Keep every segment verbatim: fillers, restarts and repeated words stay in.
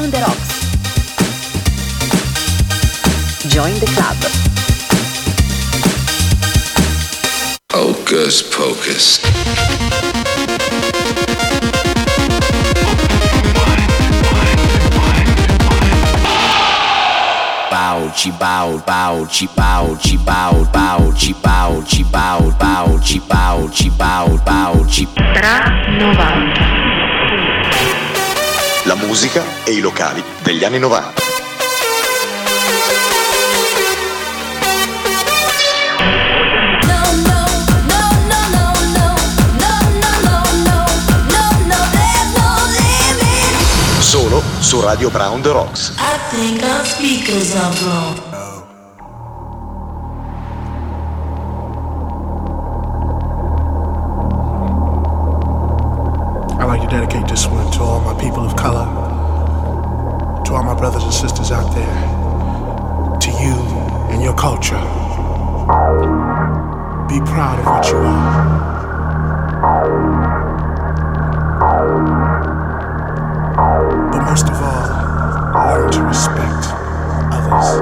Brown The Rocks. Join the club. Hocus Pocus. Ci bow, bow, ci bow, ci bow, bow, ci bow, ci bow, bow, ci bow, ci bow, bow, ci novanta. La musica e i locali degli anni novanta. Solo su Radio Brown The Rocks. I think our speakers are blown. I like to dedicate this one to all my people of color, to all my brothers and sisters out there, to you and your culture. Be proud of what you are. But most of all, learn to respect others.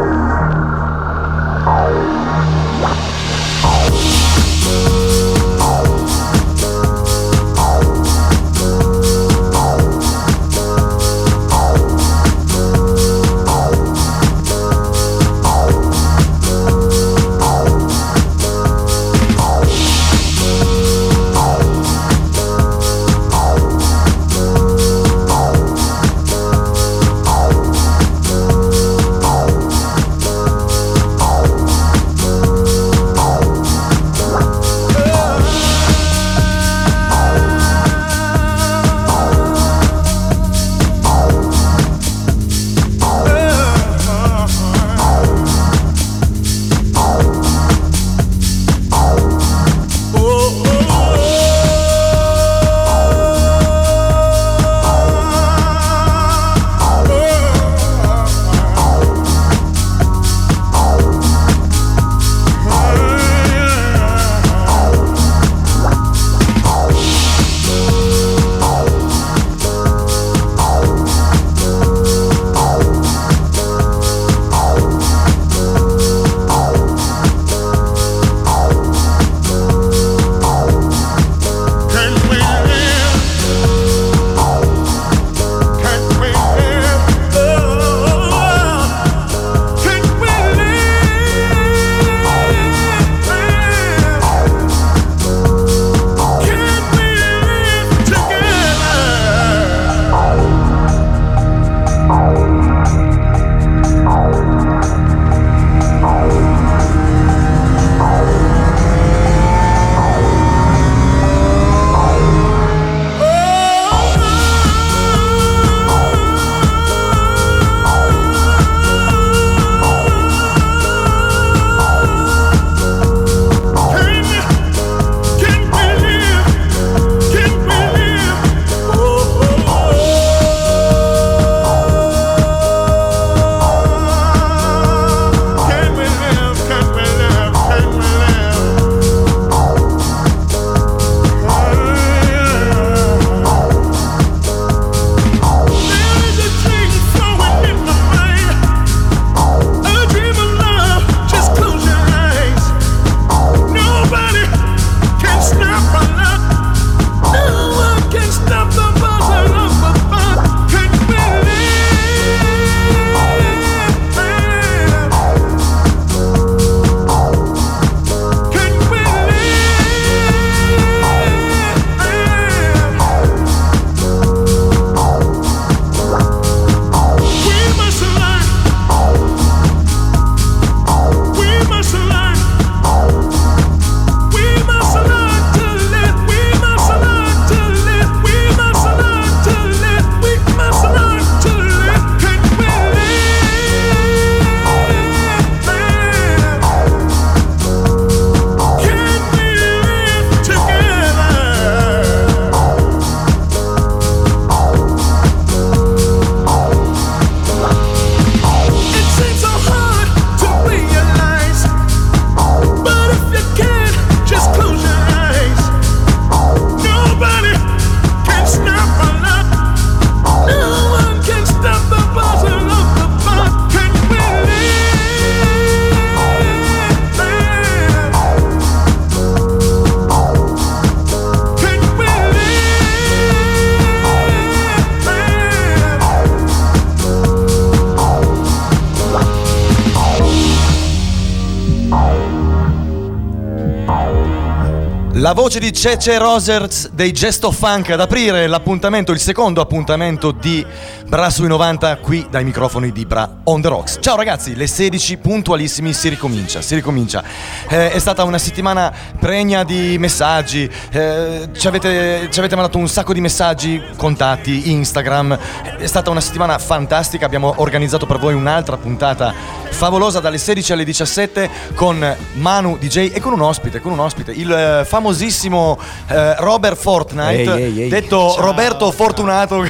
La voce di Cece Rosers dei Gesto Funk ad aprire l'appuntamento, il secondo appuntamento di Bra sui novanta qui dai microfoni di Bra on the Rocks. Ciao ragazzi, le sedici puntualissimi si ricomincia, si ricomincia. Eh, è stata una settimana pregna di messaggi, eh, ci avete, ci avete mandato un sacco di messaggi, contatti, Instagram. È stata una settimana fantastica, abbiamo organizzato per voi un'altra puntata favolosa dalle sedici alle diciassette con Manu D J e con un ospite, con un ospite, il eh, famoso famosissimo eh, Robert Fortnite, hey, hey, hey. detto ciao, Roberto Fortunato.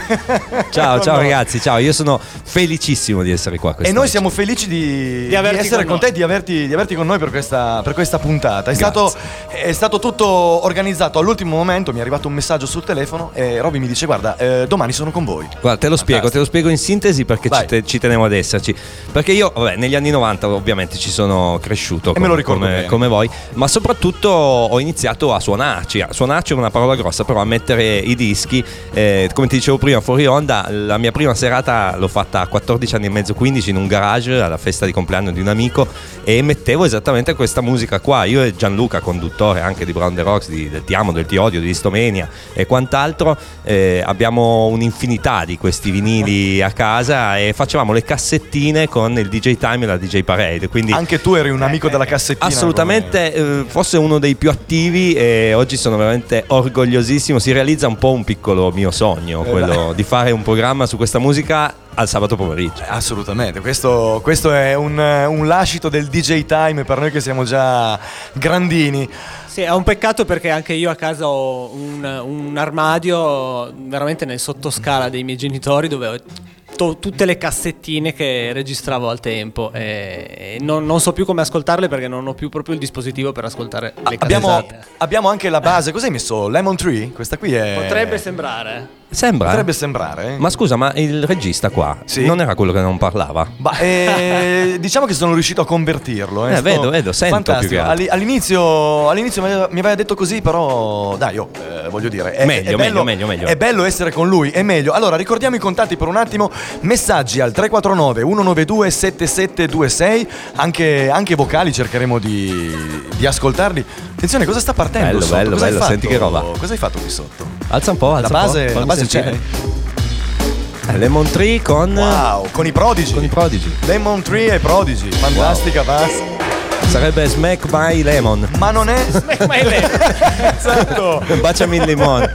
Ciao, ciao ragazzi, ciao, io sono felicissimo di essere qua. E noi siamo felici di, di, di essere con, con te, di averti, di averti con noi per questa, per questa puntata. È stato, è stato tutto organizzato all'ultimo momento, mi è arrivato un messaggio sul telefono e Roby mi dice guarda, eh, domani sono con voi. Guarda, te lo spiego, te lo spiego in sintesi perché ci, te, ci tenevo ad esserci. Perché io, vabbè, negli anni novanta ovviamente ci sono cresciuto, come, me lo ricordo come, come voi, ma soprattutto ho iniziato a suonarci, a suonarci è una parola grossa, però a mettere i dischi, eh, come ti dicevo prima fuori onda, la mia prima serata l'ho fatta a quattordici anni e mezzo, quindici in un garage alla festa di compleanno di un amico e mettevo esattamente questa musica qua, io e Gianluca, conduttore anche di Brown the Rocks, di, del Ti Amo, del Ti Odio, di Distomania e quant'altro, eh, abbiamo un'infinità di questi vinili a casa e facevamo le cassettine con il D J Time e la D J Parade. Quindi anche tu eri un amico eh, della cassettina. Assolutamente, eh, forse uno dei più attivi. E oggi sono veramente orgogliosissimo, si realizza un po' un piccolo mio sogno, eh, quello beh. di fare un programma su questa musica al sabato pomeriggio. Assolutamente, questo, questo è un, un lascito del D J Time per noi che siamo già grandini. Sì, è un peccato perché anche io a casa ho un, un armadio veramente nel sottoscala dei miei genitori dove ho to- tutte le cassettine che registravo al tempo e, e non, non so più come ascoltarle perché non ho più proprio il dispositivo per ascoltare le cassettine. Abbiamo, abbiamo anche la base, cos'hai messo? Lemon Tree? Questa qui è... Potrebbe sembrare... Sembra, potrebbe sembrare. Ma scusa, ma il regista qua sì. non era quello che non parlava? Bah, eh, diciamo che sono riuscito a convertirlo. Eh, eh, vedo, vedo, sento fantastico. Più che altro. All'inizio, all'inizio mi aveva detto così, però dai, io eh, voglio dire, è, meglio, è, bello, meglio, meglio, meglio. È bello essere con lui, è meglio. Allora, ricordiamo i contatti per un attimo. Messaggi al tre quattro nove uno nove due sette sette due sei, anche, anche vocali, cercheremo di, di ascoltarli. Attenzione, cosa sta partendo? Bello, bello, cosa bello, senti che roba. Cosa hai fatto qui sotto? Alza un po', alza la base, un po'. La base c'è. Lemon Tree con wow, con i Prodigi. Con i Prodigi. Lemon Tree e Prodigi. Fantastica base. Wow. Sarebbe Smack My Lemon. Ma non è Smack My Lemon. Esatto. Baciami il limone.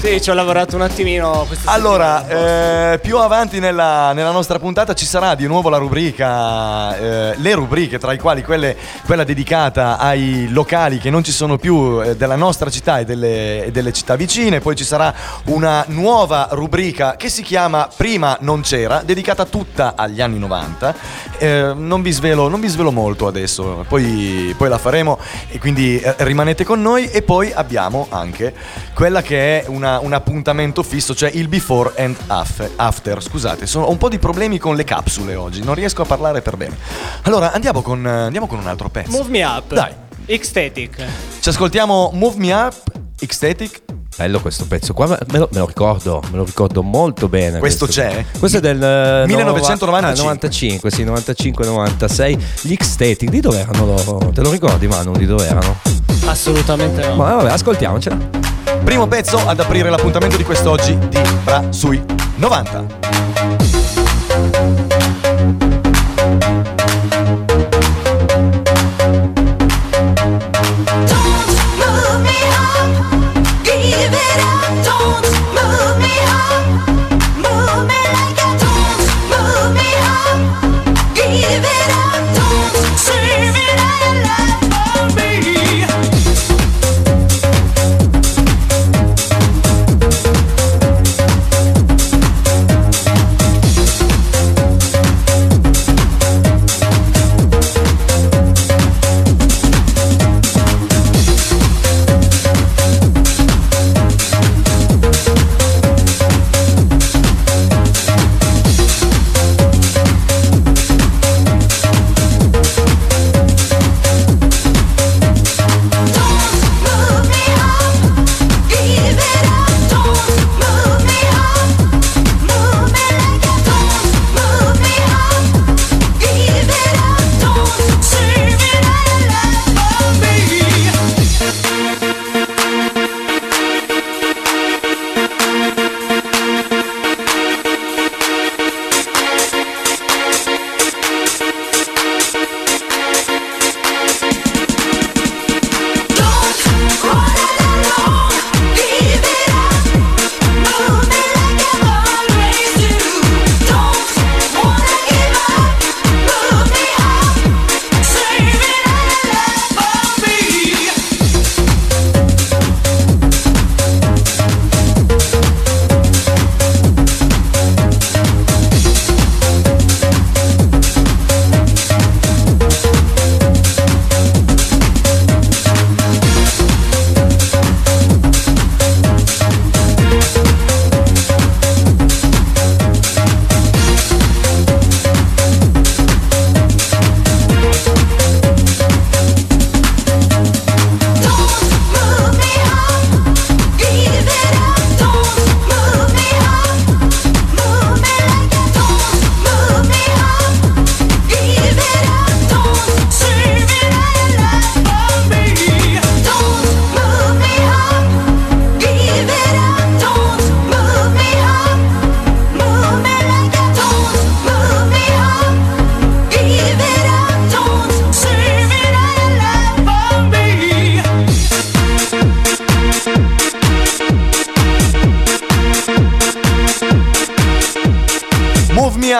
Sì, ci ho lavorato un attimino. Allora, eh, più avanti nella, nella nostra puntata ci sarà di nuovo la rubrica, eh, le rubriche, tra i quali quelle, quella dedicata ai locali che non ci sono più eh, della nostra città e delle, delle città vicine. Poi ci sarà una nuova rubrica che si chiama Prima non c'era, dedicata tutta agli anni novanta. Eh, non vi svelo, non vi svelo molto adesso, poi, poi la faremo e quindi eh, rimanete con noi. E poi abbiamo anche quella che è una un appuntamento fisso, cioè il before and after. Scusate, sono, ho un po' di problemi con le capsule oggi, non riesco a parlare per bene. Allora andiamo con, andiamo con un altro pezzo. Move Me Up, dai. Ecstatic. Ci ascoltiamo Move Me Up, Ecstatic. Bello questo pezzo qua, me lo, me lo ricordo, me lo ricordo molto bene. Questo, questo c'è? Questo è del millenovecentonovantacinque, sì, novantacinque novantasei. Gli Ecstatic, di dove erano loro? Te lo ricordi, Manu, di dove erano? Assolutamente no. Ma vabbè, ascoltiamocela. Primo pezzo ad aprire l'appuntamento di quest'oggi di Bra sui novanta.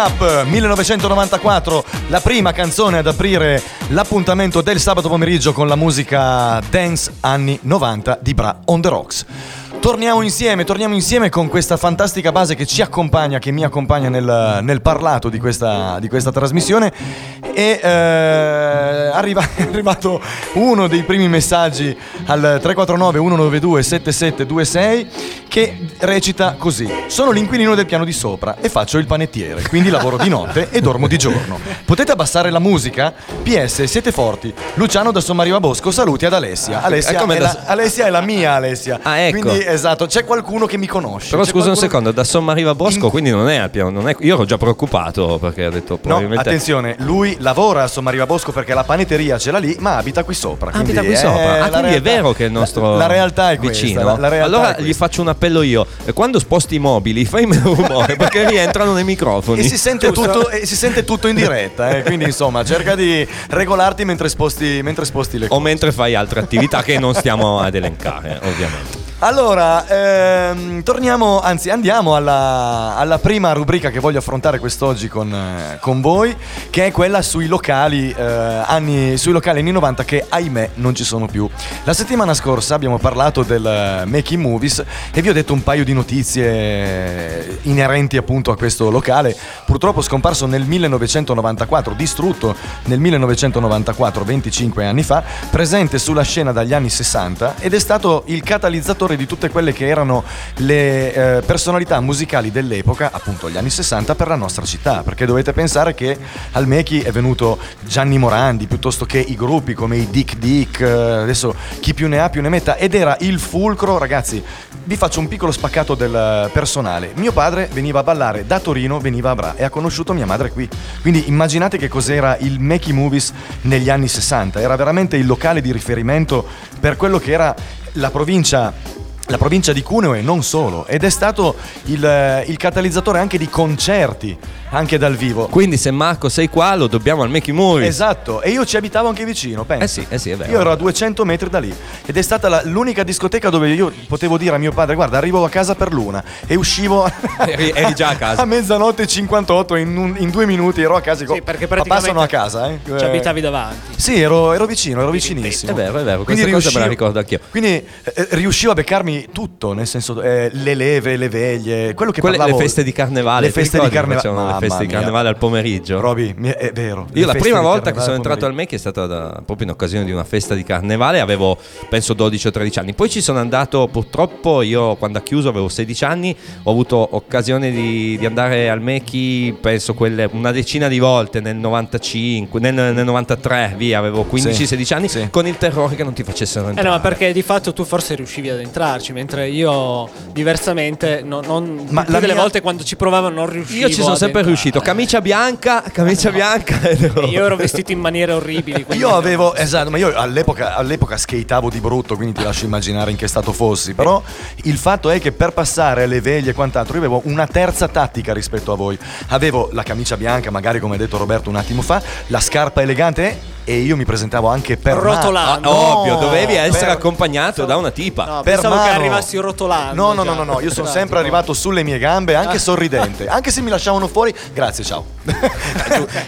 Up millenovecentonovantaquattro, la prima canzone ad aprire l'appuntamento del sabato pomeriggio con la musica dance anni novanta di Bra on the Rocks. Torniamo insieme, torniamo insieme con questa fantastica base che ci accompagna, che mi accompagna nel, nel parlato di questa, di questa trasmissione. E eh, arriva, è arrivato uno dei primi messaggi al tre quattro nove uno nove due sette sette due sei che recita così: sono l'inquilino del piano di sopra e faccio il panettiere, quindi lavoro di notte e dormo di giorno. Potete abbassare la musica? P S, siete forti. Luciano da Sommariva Bosco, saluti ad Alessia. Alessia, ecco, è, la, da... Alessia è la mia Alessia. Ah, ecco. Quindi, esatto, c'è qualcuno che mi conosce. Però c'è scusa qualcuno... un secondo, da Sommariva Bosco, in... quindi non è al piano, non è... io ero già preoccupato perché ho detto probabilmente... No, attenzione, lui lavora a Sommariva Bosco perché la panetteria ce l'ha lì, ma abita qui sopra. Abita qui sopra. Ah, quindi realtà... è vero che il nostro la, la realtà è vicino. Questa, la, la realtà allora è gli faccio un appello io: quando sposti i mobili fai meno rumore perché rientrano nei microfoni. E si sente tutto, e si sente tutto in diretta, eh. Quindi insomma cerca di regolarti mentre sposti, mentre sposti le cose. O mentre fai altre attività che non stiamo ad elencare, ovviamente. Allora, ehm, torniamo, anzi andiamo alla, alla prima rubrica che voglio affrontare quest'oggi con, eh, con voi, che è quella sui locali, eh, anni, sui locali anni novanta che ahimè non ci sono più. La settimana scorsa abbiamo parlato del Making Movies e vi ho detto un paio di notizie inerenti appunto a questo locale, purtroppo scomparso nel millenovecentonovantaquattro, distrutto nel millenovecentonovantaquattro, venticinque anni fa, presente sulla scena dagli anni sessanta ed è stato il catalizzatore di tutte quelle che erano le eh, personalità musicali dell'epoca, appunto gli anni sessanta, per la nostra città, perché dovete pensare che al Mechi è venuto Gianni Morandi, piuttosto che i gruppi come i Dick Dick, eh, adesso chi più ne ha più ne metta, ed era il fulcro. Ragazzi, vi faccio un piccolo spaccato del personale. Mio padre veniva a ballare da Torino, veniva a Bra e ha conosciuto mia madre qui, quindi immaginate che cos'era il Mechi Movies negli anni sessanta. Era veramente il locale di riferimento per quello che era la provincia, la provincia di Cuneo e non solo, ed è stato il, il catalizzatore anche di concerti, anche dal vivo. Quindi se Marco sei qua lo dobbiamo al Making Movies. Esatto, e io ci abitavo anche vicino, penso. Eh sì, eh sì, è vero. Io ero a duecento metri da lì ed è stata la, l'unica discoteca dove io potevo dire a mio padre: guarda, arrivo a casa per l'una, e uscivo eri, eri già a casa a mezzanotte e cinquantotto, in, un, in due minuti ero a casa. Sì, perché praticamente passano a casa, eh. Ci abitavi davanti. Sì, ero, ero vicino, ero vicinissimo. È vero, è vero, questa quindi cosa riuscivo, me la ricordo anch'io. Quindi eh, riuscivo a beccarmi tutto, nel senso eh, le leve, le veglie, quello che Quelle, parlavo. Le feste di carnevale. Le feste di carnevale. Feste di carnevale al pomeriggio. Roby, è vero. Io la prima volta che sono entrato al Mac è stata da, proprio in occasione di una festa di carnevale. Avevo penso dodici o tredici anni. Poi ci sono andato purtroppo. Io quando ha chiuso avevo sedici anni. Ho avuto occasione di, di andare al Mac penso quelle, una decina di volte nel novantacinque, nel, nel novantatré via. Avevo quindici sedici sì, anni sì. Con il terrore che non ti facessero entrare. Eh no, perché di fatto tu forse riuscivi ad entrarci, mentre io diversamente non, non, ma tutte le mia... volte quando ci provavo non riuscivo. Io ci sono sempre riuscito, camicia bianca, camicia no. bianca. E io ero vestito in maniere orribili. Io avevo, esatto, ma io all'epoca, all'epoca skateavo di brutto, quindi ti lascio immaginare in che stato fossi. Però il fatto è che per passare alle veglie e quant'altro io avevo una terza tattica rispetto a voi. Avevo la camicia bianca, magari come ha detto Roberto un attimo fa, la scarpa elegante, e io mi presentavo anche per rotolando. Ah, no, ovvio, dovevi essere per... accompagnato so, da una tipa. No, per pensavo mano. Che arrivassi rotolando. No, no, no, no, no, io sono sempre arrivato sulle mie gambe, anche ah. sorridente, anche se mi lasciavano fuori. Grazie, ciao.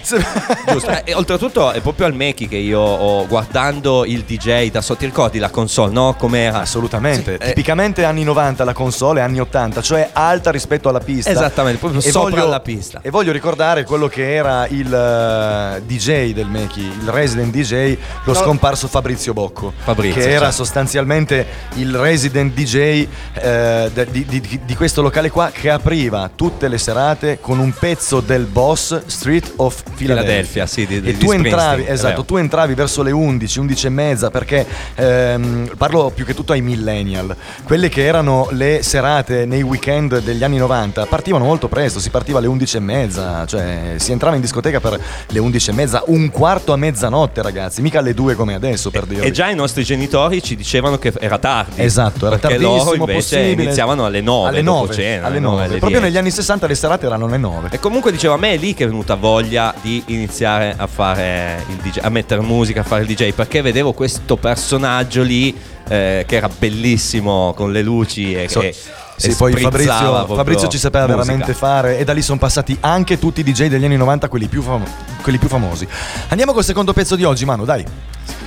Giusto. E oltretutto è proprio al Mechi che io ho, guardando il D J da sotto, ti ricordi la console, no? Com'era? Assolutamente. Sì. Tipicamente eh. anni novanta la console, anni ottanta, cioè alta rispetto alla pista. Esattamente, proprio e sopra voglio, la pista. E voglio ricordare quello che era il uh, D J del Mechi, il resident D J, lo no. scomparso Fabrizio Bocco, Fabrizio, che era cioè. sostanzialmente il resident D J eh, di, di, di questo locale qua, che apriva tutte le serate con un pezzo del Boss, Street of Philadelphia, Philadelphia sì, di, di, e tu di entravi, esatto, tu entravi verso le undici, undici e mezza, perché ehm, parlo più che tutto ai millennial. Quelle che erano le serate nei weekend degli anni novanta partivano molto presto, si partiva alle undici e mezza, cioè si entrava in discoteca per le undici e mezza, un quarto a mezza notte, ragazzi, mica alle due come adesso, per dire. E già i nostri genitori ci dicevano che era tardi. Esatto, era perché tardissimo, loro invece possibile. Iniziavano alle nove, alle dopo nove, cena, alle nove, alle proprio dieci. Negli anni sessanta le serate erano alle nove. E comunque dicevo, a me è lì che è venuta voglia di iniziare a fare il D J, a mettere musica, a fare il D J, perché vedevo questo personaggio lì eh, che era bellissimo con le luci e so, che Sì, poi Fabrizio, Fabrizio ci sapeva musica. veramente fare, e da lì sono passati anche tutti i D J degli anni novanta, quelli più, fam- quelli più famosi. Andiamo col secondo pezzo di oggi, Manu, dai.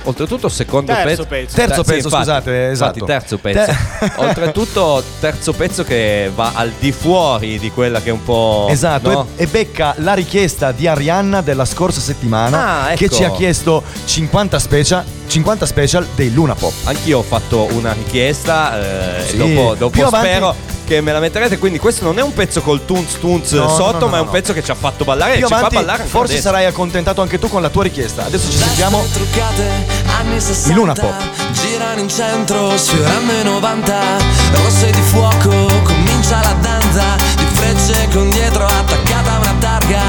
Oltretutto secondo terzo pezzo, pezzo. terzo sì, pezzo infatti, scusate esatto infatti, terzo pezzo Ter- oltretutto terzo pezzo che va al di fuori di quella che è un po' esatto no? e, e becca la richiesta di Arianna della scorsa settimana, ah, ecco. che ci ha chiesto cinquanta special dei Luna Pop. Anch'io ho fatto una richiesta, eh, sì. dopo, dopo spero che me la metterete, quindi questo non è un pezzo col tunz tunz no, sotto no, no, ma no, è un no. pezzo che ci ha fatto ballare e ci avanti, fa ballare. Forse adesso sarai accontentato anche tu con la tua richiesta. Adesso ci sentiamo i Luna Pop. Girano in centro, sfiorando i novanta, rosse di fuoco, comincia la danza di frecce con dietro attaccata a una targa.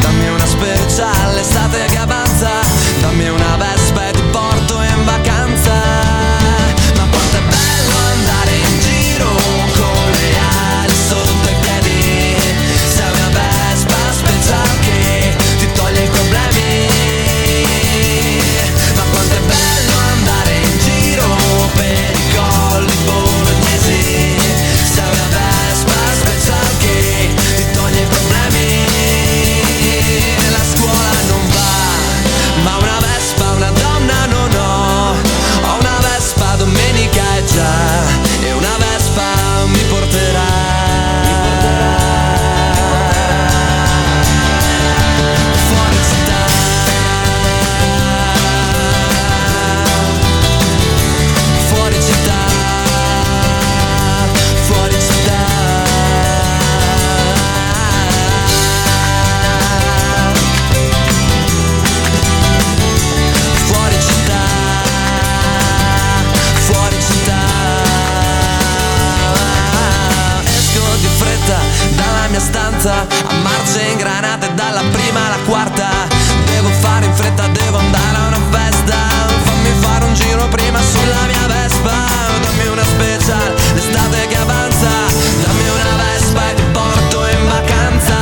Dammi una speciale, estate che avanza, dammi una vespa e ti porto in vacanza. Ma quanto è bello andare in giro con le ali sotto i piedi, sei una vespa special che ti toglie i problemi. Ma quanto è bello andare in giro per i colli bolognesi, sei una vespa special che ti toglie i problemi. La scuola non va, ma una vespa una donna non ho. Ho una vespa domenica e già, e una vespa mi porterà, mi porterà, mi porterà fuori città. Fuori città, fuori città. Fuori città, fuori città. Dalla mia stanza a marce ingranate, dalla prima alla quarta. Devo fare in fretta, devo andare a una festa. Fammi fare un giro prima sulla mia Vespa. Dammi una special, l'estate che avanza, dammi una Vespa e ti porto in vacanza.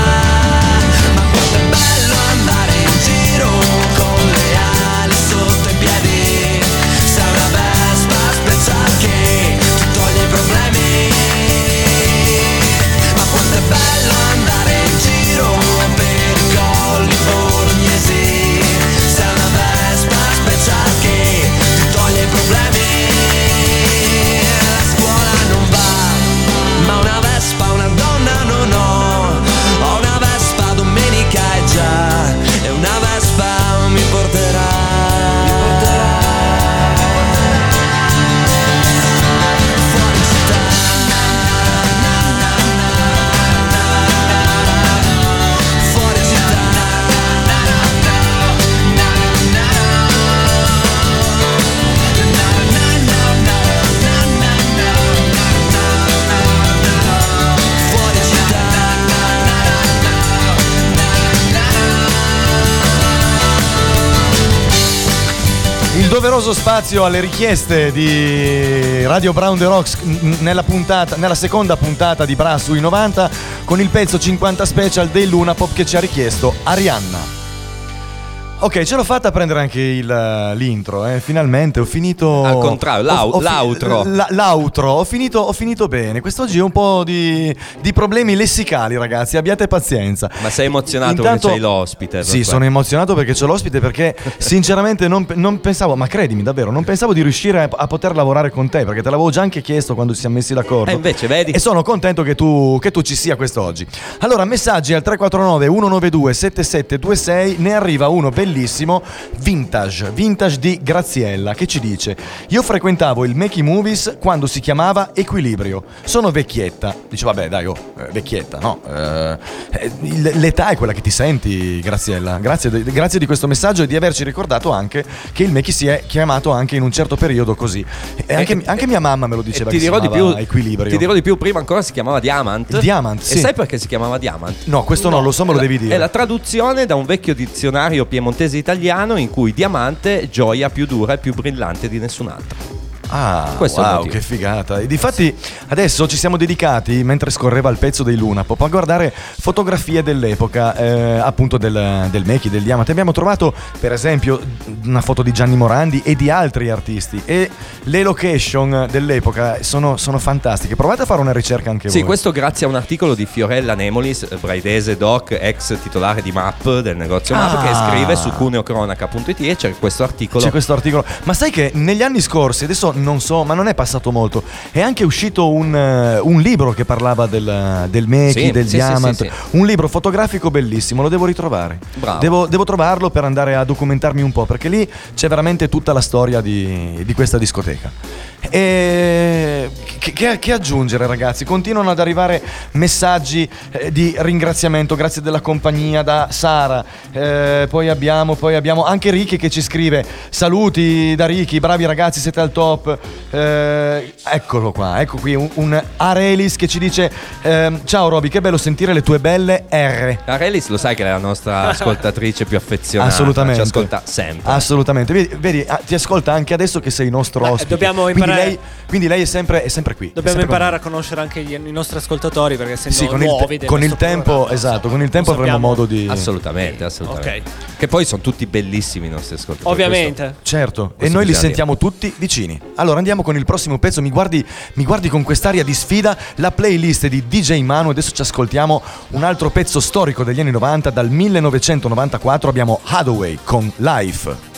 Ma quanto è bello andare in giro con le ali sotto i piedi, sei una Vespa special che ti toglie i problemi. Quanto è bello andare in giro per i colli borgnesi, sei una vespa special che ti toglie i problemi. La scuola non va, ma una vespa una donna non ho. Ho una vespa domenica e già, e una vespa mi porterà, mi porterà. Il doveroso spazio alle richieste di Radio Brown The Rocks nella puntata, nella seconda puntata di Bra sui novanta, con il pezzo cinquanta special dei Luna Pop che ci ha richiesto Arianna. Ok, ce l'ho fatta a prendere anche il, l'intro, eh. Finalmente ho finito. Al contrario, l'au, ho, ho l'outro. Fi- l- l'outro, ho finito, ho finito bene. Quest'oggi è un po' di, di problemi lessicali, ragazzi, abbiate pazienza. Ma sei emozionato Intanto, perché c'hai l'ospite? Sì, sono emozionato perché c'ho l'ospite, perché sinceramente non, non pensavo, ma credimi davvero, non pensavo di riuscire a, a poter lavorare con te, perché te l'avevo già anche chiesto quando ci siamo messi d'accordo. E eh invece, vedi. E sono contento che tu, che tu ci sia quest'oggi. Allora, messaggi al tre quattro nove uno nove due sette sette due sei, ne arriva uno bellissimo. Bellissimo, vintage, vintage di Graziella, che ci dice: io frequentavo il Making Movies quando si chiamava Equilibrio, sono vecchietta. Dice vabbè dai, oh, vecchietta no, eh, l'età è quella che ti senti, Graziella. Grazie, grazie di questo messaggio e di averci ricordato anche che il Making si è chiamato anche in un certo periodo così, e anche, e, anche mia mamma me lo diceva, ti che dirò si chiamava di più, Equilibrio. Ti dirò di più, prima ancora si chiamava Diamant, Diamant sì. E sai perché si chiamava Diamant? No, questo no, non lo so, me lo la, devi dire. È la traduzione da un vecchio dizionario piemontese italiano in cui diamante, gioia più dura e più brillante di nessun altro. Ah, questo wow, che figata. E difatti adesso ci siamo dedicati, mentre scorreva il pezzo dei Luna Pop, a guardare fotografie dell'epoca, eh, appunto del, del Mechi, del Diamante. Abbiamo trovato per esempio una foto di Gianni Morandi e di altri artisti, e le location dell'epoca sono, sono fantastiche. Provate a fare una ricerca anche sì, voi. Sì, questo grazie a un articolo di Fiorella Nemolis, braidese doc, ex titolare di M A P, del negozio ah. M A P, che scrive su cuneocronaca punto it e c'è questo articolo. C'è questo articolo. Ma sai che negli anni scorsi, adesso non so, ma non è passato molto, è anche uscito un, un libro che parlava del, del Mechi, sì, del sì, Diamante, sì, sì, sì. Un libro fotografico bellissimo, lo devo ritrovare. Devo, devo trovarlo per andare a documentarmi un po', perché lì c'è veramente tutta la storia di, di questa discoteca. E che, che, che aggiungere, ragazzi? Continuano ad arrivare messaggi eh, di ringraziamento, grazie della compagnia, da Sara. Eh, poi abbiamo poi abbiamo anche Ricky che ci scrive: saluti da Ricky, bravi ragazzi, siete al top. Eh, eccolo qua, ecco qui un, un Arelis che ci dice: ehm, ciao Roby, che bello sentire le tue belle R. Arelis, lo sai che è la nostra ascoltatrice più affezionata, assolutamente, ci ascolta sempre, assolutamente. Vedi, vedi, ti ascolta anche adesso che sei il nostro ospite. Dobbiamo imparare. Quindi lei, quindi lei è sempre, è sempre qui. Dobbiamo sempre imparare con... a conoscere anche gli, i nostri ascoltatori, perché essendo sì, con nuovi il te- con il tempo, esatto, con il tempo avremo modo di assolutamente, assolutamente. Okay. Che poi sono tutti bellissimi i nostri ascoltatori. Ovviamente. Questo, certo. Questo e noi li sentiamo tutti vicini. Allora andiamo con il prossimo pezzo. Mi guardi, mi guardi con quest'aria di sfida, la playlist di D J Manu. Adesso ci ascoltiamo un altro pezzo storico degli anni novanta, dal millenovecentonovantaquattro abbiamo Haddaway con Life.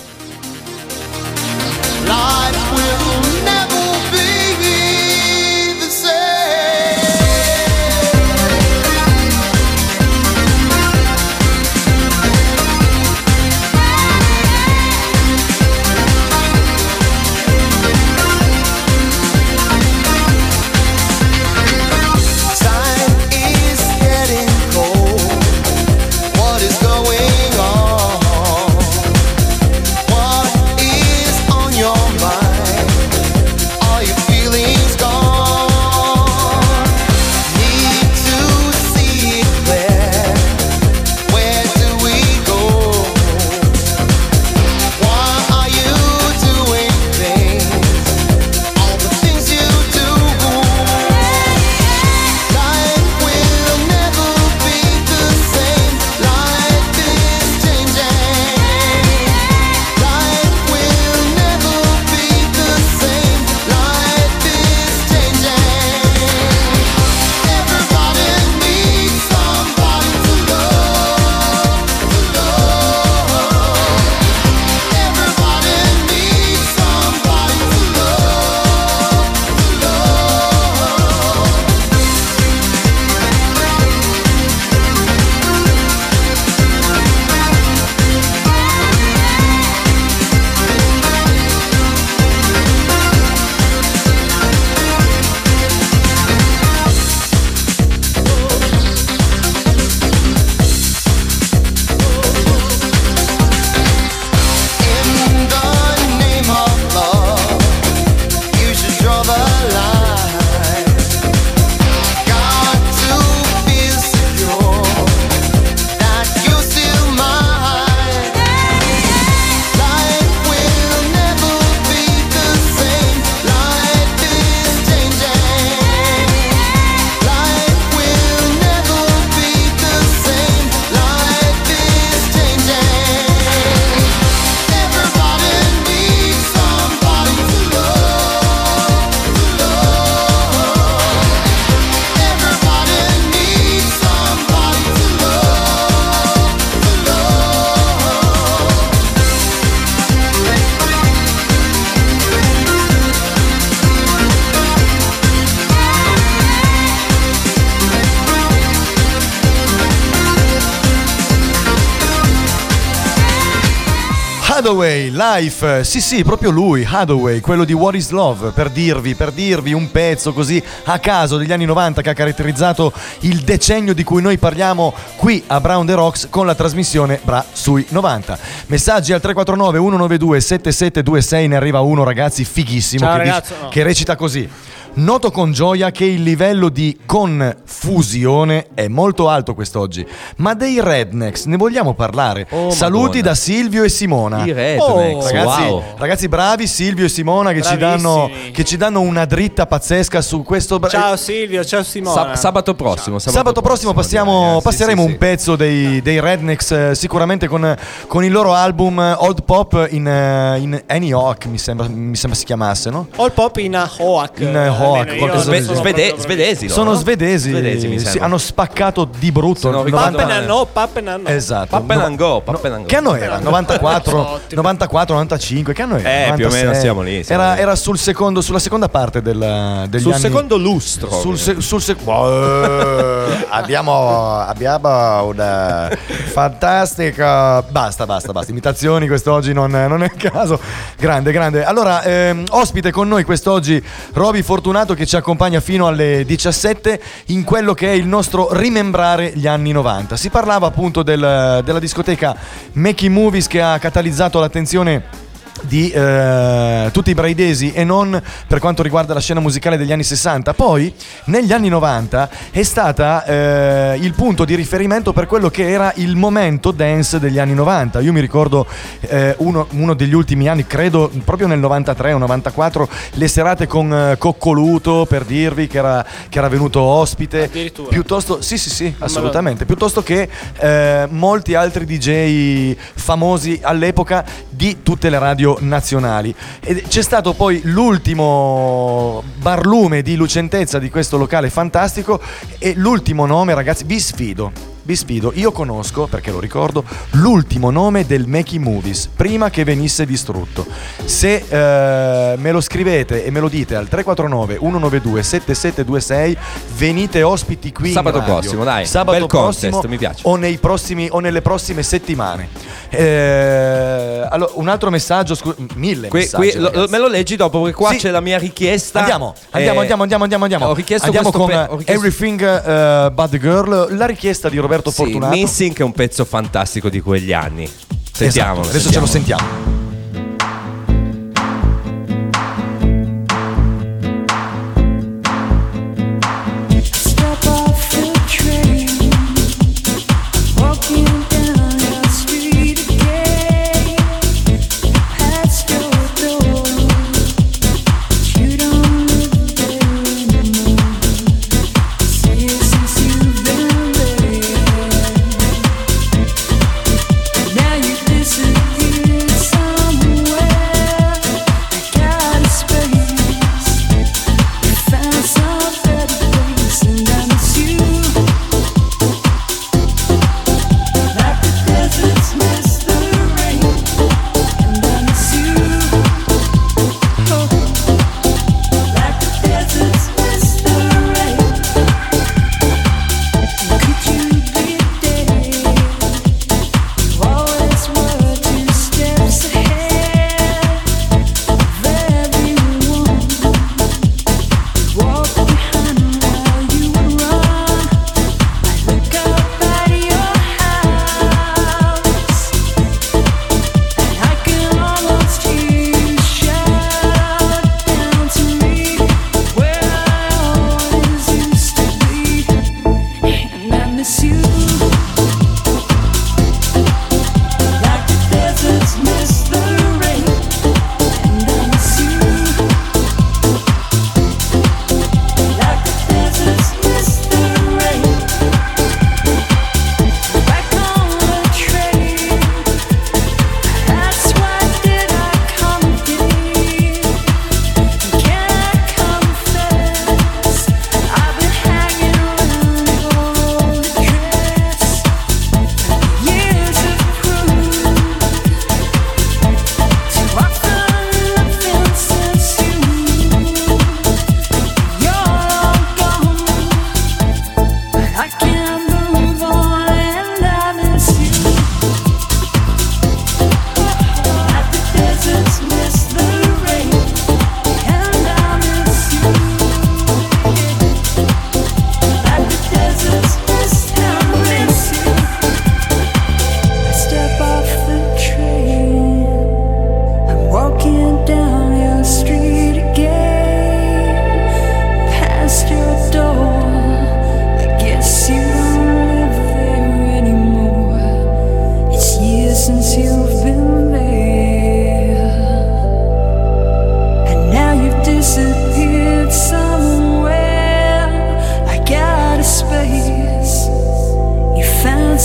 Haddaway, Life, sì sì, proprio lui, Haddaway, quello di What is Love, per dirvi, per dirvi un pezzo così a caso degli anni novanta che ha caratterizzato il decennio di cui noi parliamo qui a Brown The Rocks con la trasmissione Bra sui novanta. Messaggi al tre quattro nove uno nove due sette sette due sei, ne arriva uno, ragazzi, fighissimo. Ciao, che, ragazzo, dice, no. Che recita così: noto con gioia che il livello di con fusione è molto alto quest'oggi. Ma dei Rednex ne vogliamo parlare? Oh, saluti Madonna. Da Silvio e Simona. I Rednex, oh, ragazzi, wow. ragazzi bravi Silvio e Simona che ci, danno, che ci danno una dritta pazzesca su questo. Bra- ciao Silvio, ciao Simona. Sa- sabato prossimo. Ciao. Sabato, sabato prossimo, prossimo passiamo, ragazzi, passeremo sì, sì. un pezzo dei, dei Rednex eh, sicuramente con, con il loro album Old Pop in, in Anyhawk mi sembra, mi sembra si chiamasse, no? Old Pop in Anyhawk. In Anyhawk. Sve- svede- svedesi. Sono no? svedesi. svedesi mi sì, hanno spaccato di brutto. Pappenango, Pappenango. Esatto. Pappenango, Pappenango. Che anno era? novantaquattro, novantaquattro, novantacinque Che anno era? Eh, novantasei più o meno siamo lì. Siamo era lì. Era sul secondo, sulla seconda parte del degli sul anni, secondo lustro. Sul se, sul se, boh, abbiamo abbiamo una fantastica. Basta, basta, basta. Imitazioni quest'oggi non, non è il caso. Grande, grande. Allora, ehm, ospite con noi quest'oggi Roby Fortunato che ci accompagna fino alle diciassette in quello che è il nostro rimembrare gli anni novanta. Si parlava appunto del, della discoteca Making Movies che ha catalizzato l'attenzione di eh, tutti i braidesi e non per quanto riguarda la scena musicale degli anni sessanta. Poi negli anni novanta è stata eh, il punto di riferimento per quello che era il momento dance degli anni novanta. Io mi ricordo eh, uno, uno degli ultimi anni, credo proprio nel novantatré o novantaquattro, le serate con eh, Coccoluto, per dirvi, che era, che era venuto ospite, piuttosto sì sì sì assolutamente, piuttosto che eh, molti altri D J famosi all'epoca di tutte le radio nazionali. E c'è stato poi l'ultimo barlume di lucentezza di questo locale fantastico e l'ultimo nome, ragazzi, vi sfido, vi sfido, io conosco, perché lo ricordo, l'ultimo nome del Making Movies prima che venisse distrutto. Se eh, me lo scrivete e me lo dite al tre quattro nove uno nove due sette sette due sei venite ospiti qui sabato in radio. prossimo, dai, sabato bel prossimo contest, mi piace. O nei prossimi o nelle prossime settimane. Eh, allora, un altro messaggio, scu- mille qui, messaggi, qui, lo, me lo leggi dopo perché qua sì. c'è la mia richiesta. Andiamo, andiamo, eh, andiamo, andiamo, andiamo, andiamo. Ho richiesto andiamo con pe- ho richiesto... Everything uh, but the Girl, la richiesta di Roberto sì, Fortunato. Missing è un pezzo fantastico di quegli anni. Sentiamolo. Esatto. Adesso sentiamolo. ce lo sentiamo. This is you.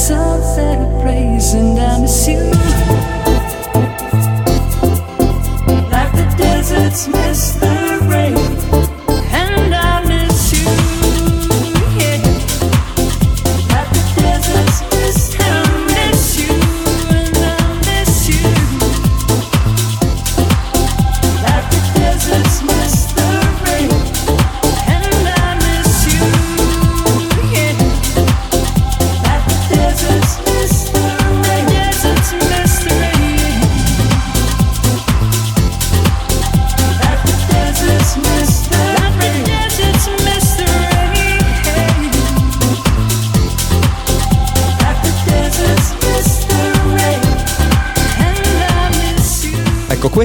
sunset I praise and I miss you. Like the deserts miss the rain.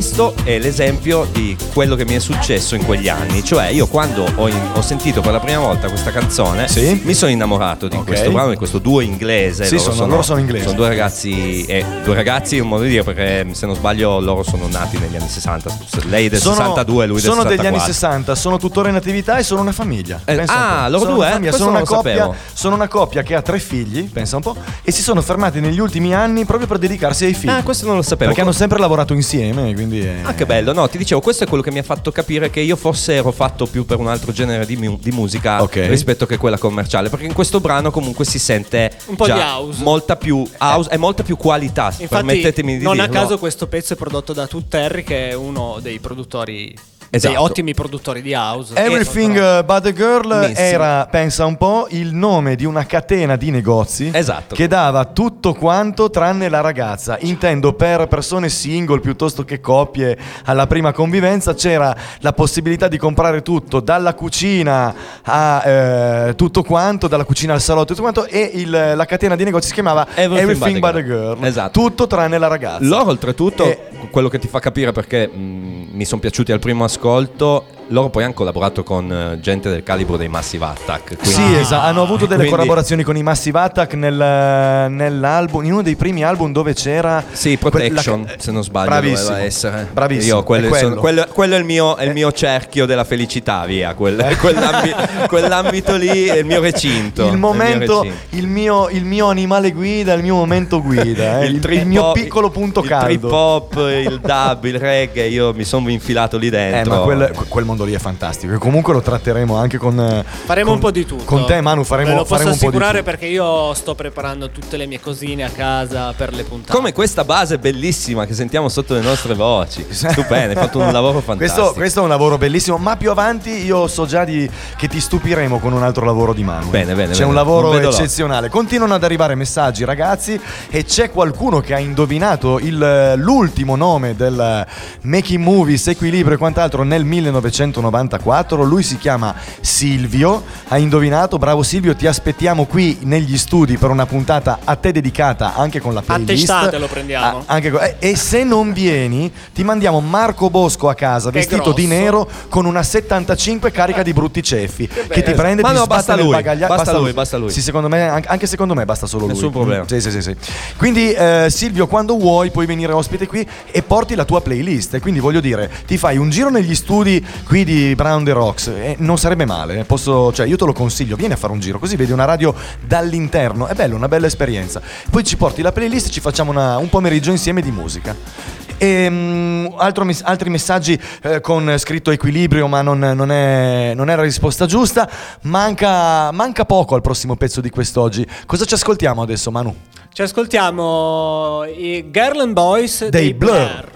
Questo è l'esempio di quello che mi è successo in quegli anni, cioè io quando ho, in, ho sentito per la prima volta questa canzone, sì? Mi sono innamorato di okay. questo brano, di questo duo inglese. Sì, loro sono, sono, loro sono inglesi. Sono due ragazzi, eh, due ragazzi, un modo di dire, perché se non sbaglio loro sono nati negli anni sessanta, lei del sono, sessantadue, lui del sessantaquattro. Sono degli anni sessanta, sono tuttora in attività e sono una famiglia. Eh, ah, un loro sono due? Una famiglia, sono, una coppia, sono una coppia che ha tre figli, pensa un po', e si sono fermati negli ultimi anni proprio per dedicarsi ai figli. Ah, questo non lo sapevo. Perché hanno sempre lavorato insieme, quindi è... Ah, che bello, no, ti dicevo, questo è quello che mi ha fatto capire che io forse ero fatto più per un altro genere di, mu- di musica okay. rispetto che quella commerciale, perché in questo brano comunque si sente un po' di house, molta più house eh. e molta più qualità. Infatti, permettetemi di non dirlo. A caso questo pezzo è prodotto da Tutterri, che è uno dei produttori, esatto, dei ottimi produttori di house. Everything sono... but the Girl Benissimo. Era, pensa un po', il nome di una catena di negozi, esatto, che dava tutto quanto tranne la ragazza. Intendo per persone single piuttosto che coppie alla prima convivenza, c'era la possibilità di comprare tutto, dalla cucina a eh, tutto quanto, dalla cucina al salotto, tutto quanto, e il, la catena di negozi si chiamava Everything, Everything but the Girl, girl. Esatto. Tutto tranne la ragazza. Loro oltretutto, e... quello che ti fa capire perché mh, mi sono piaciuti al primo ascolto, loro poi hanno collaborato con gente del calibro dei Massive Attack. Quindi... Sì, esatto, hanno avuto delle quindi... collaborazioni con i Massive Attack nel, nell'album, in uno dei primi album dove c'era sì, Protection, que- la... se non sbaglio, bravissimo, doveva essere. Bravissimo. Io, quello, è quello. Sono, quello, quello è il mio, è il mio cerchio della felicità, via, quel, eh. quell'ambi- quell'ambito lì è il mio recinto. Il momento, il mio, recinto. Il mio, il mio animale guida, il mio momento guida, eh. il, il, il mio piccolo punto il caldo. Il trip hop, il dub, il reggae, io mi sono infilato lì dentro. Eh, ma quel, quel mondo lì è fantastico e comunque lo tratteremo anche con faremo con, un po' di tutto con te Manu faremo, Ve lo posso faremo un po' di tutto, assicurare, perché io sto preparando tutte le mie cosine a casa per le puntate, come questa base bellissima che sentiamo sotto le nostre voci. Stupendo, hai fatto un lavoro fantastico. questo, questo è un lavoro bellissimo, ma più avanti io so già di, che ti stupiremo con un altro lavoro di Manu. Bene, bene, c'è bene, un lavoro eccezionale. Continuano ad arrivare messaggi, ragazzi, e c'è qualcuno che ha indovinato il, l'ultimo nome del Making Movies, Equilibrio e quant'altro nel millenovecentonovantaquattro. Lui si chiama Silvio, ha indovinato, bravo Silvio, ti aspettiamo qui negli studi per una puntata a te dedicata, anche con la playlist. Attestate lo prendiamo a, anche, eh, e se non vieni ti mandiamo Marco Bosco a casa che vestito di nero con una settantacinque carica di brutti ceffi che, che ti prende, ma ti no, basta lui, bagagliaio. Basta, basta lui, lui, basta lui. Sì, secondo me, anche secondo me basta solo nessun lui, problema. Sì, sì, sì, sì. Quindi eh, Silvio, quando vuoi puoi venire ospite qui e porti la tua playlist, e quindi voglio dire ti fai un giro negli studi qui di Brown The Rocks, eh, non sarebbe male, posso, cioè io te lo consiglio, vieni a fare un giro così vedi una radio dall'interno, è bello, una bella esperienza. Poi ci porti la playlist, ci facciamo una, un pomeriggio insieme di musica. E, um, altro, altri messaggi eh, con scritto equilibrio, ma non, non, è, non è la risposta giusta. Manca, manca poco al prossimo pezzo di quest'oggi. Cosa ci ascoltiamo adesso, Manu? Ci ascoltiamo i Girl and Boys dei, dei Blur, Blur.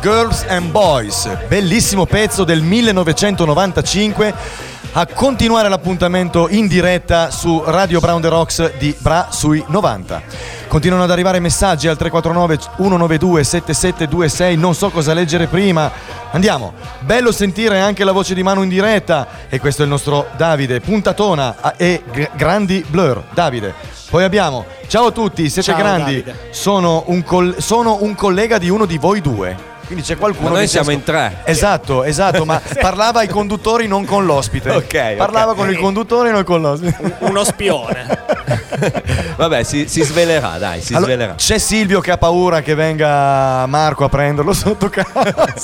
Girls and Boys, bellissimo pezzo del millenovecentonovantacinque, a continuare l'appuntamento in diretta su Radio Brown The Rocks di Bra sui novanta. Continuano ad arrivare messaggi al tre quattro nove uno nove due sette sette due sei, non so cosa leggere prima. Andiamo, bello sentire anche la voce di Manu in diretta, e questo è il nostro Davide, puntatona e g- grandi blur, Davide. Poi abbiamo, ciao a tutti, siete ciao, grandi, sono un, coll- sono un collega di uno di voi due. Quindi c'è qualcuno. Ma noi siamo in tre. Esatto, esatto, ma parlava ai conduttori, non con l'ospite. Ok. Parlava okay. con il conduttore, non con l'ospite. Uno spione. Vabbè, si, si svelerà, dai, si allora, svelerà. C'è Silvio che ha paura che venga Marco a prenderlo sotto casa.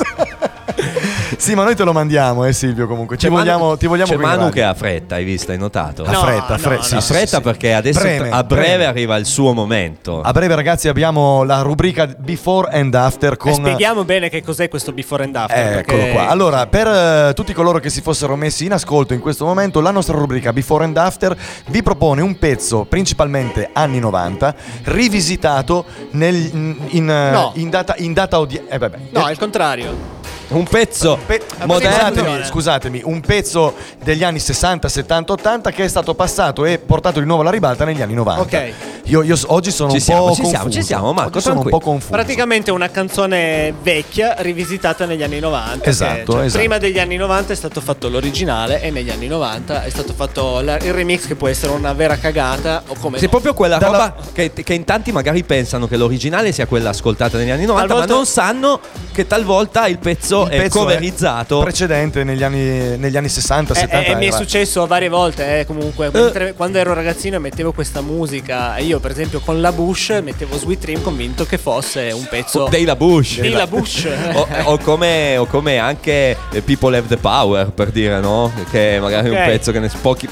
Sì, ma noi te lo mandiamo, eh Silvio, comunque. Ci vogliamo, Manu, ti vogliamo C'è Manu che ha fretta, hai visto, hai notato? Ha no, fretta, fretta, no, sì, no, sì, fretta sì, perché adesso breve, a breve, breve arriva il suo momento. A breve, ragazzi, abbiamo la rubrica Before and After con... e spieghiamo bene che cos'è questo Before and After, eh, perché... Eccolo qua. Allora, per eh, tutti coloro che si fossero messi in ascolto in questo momento, la nostra rubrica Before and After vi propone un pezzo principalmente anni novanta, rivisitato nel, in, in, no. in data, in data odierna. Eh, vabbè. No, è il contrario. Un pezzo Pe- moderno, scusatemi, un pezzo degli anni sessanta, settanta, ottanta che è stato passato e portato di nuovo alla ribalta negli anni novanta. Ok. Io, io oggi sono ci un siamo, po' ci confuso. Siamo, ci siamo, Marco, sono un po' confuso. Praticamente una canzone vecchia rivisitata negli anni novanta. Esatto, che, cioè, esatto. Prima degli anni novanta è stato fatto l'originale e negli anni novanta è stato fatto la, il remix, che può essere una vera cagata o come. Sì, no. proprio quella Dalla... roba che, che in tanti magari pensano che l'originale sia quella ascoltata negli anni novanta, talvolta... ma non sanno che talvolta il pezzo è coverizzato precedente negli anni, negli anni sessanta, settanta. E eh, mi è successo varie volte, eh, comunque uh. quando ero ragazzino mettevo questa musica. Io per esempio con La Bouche mettevo Sweet Dream, convinto che fosse un pezzo dei La Bouche, dei La Bouche. o, o, come, o come anche People Have the Power, per dire, no? Che magari okay. è un pezzo che ne pochi,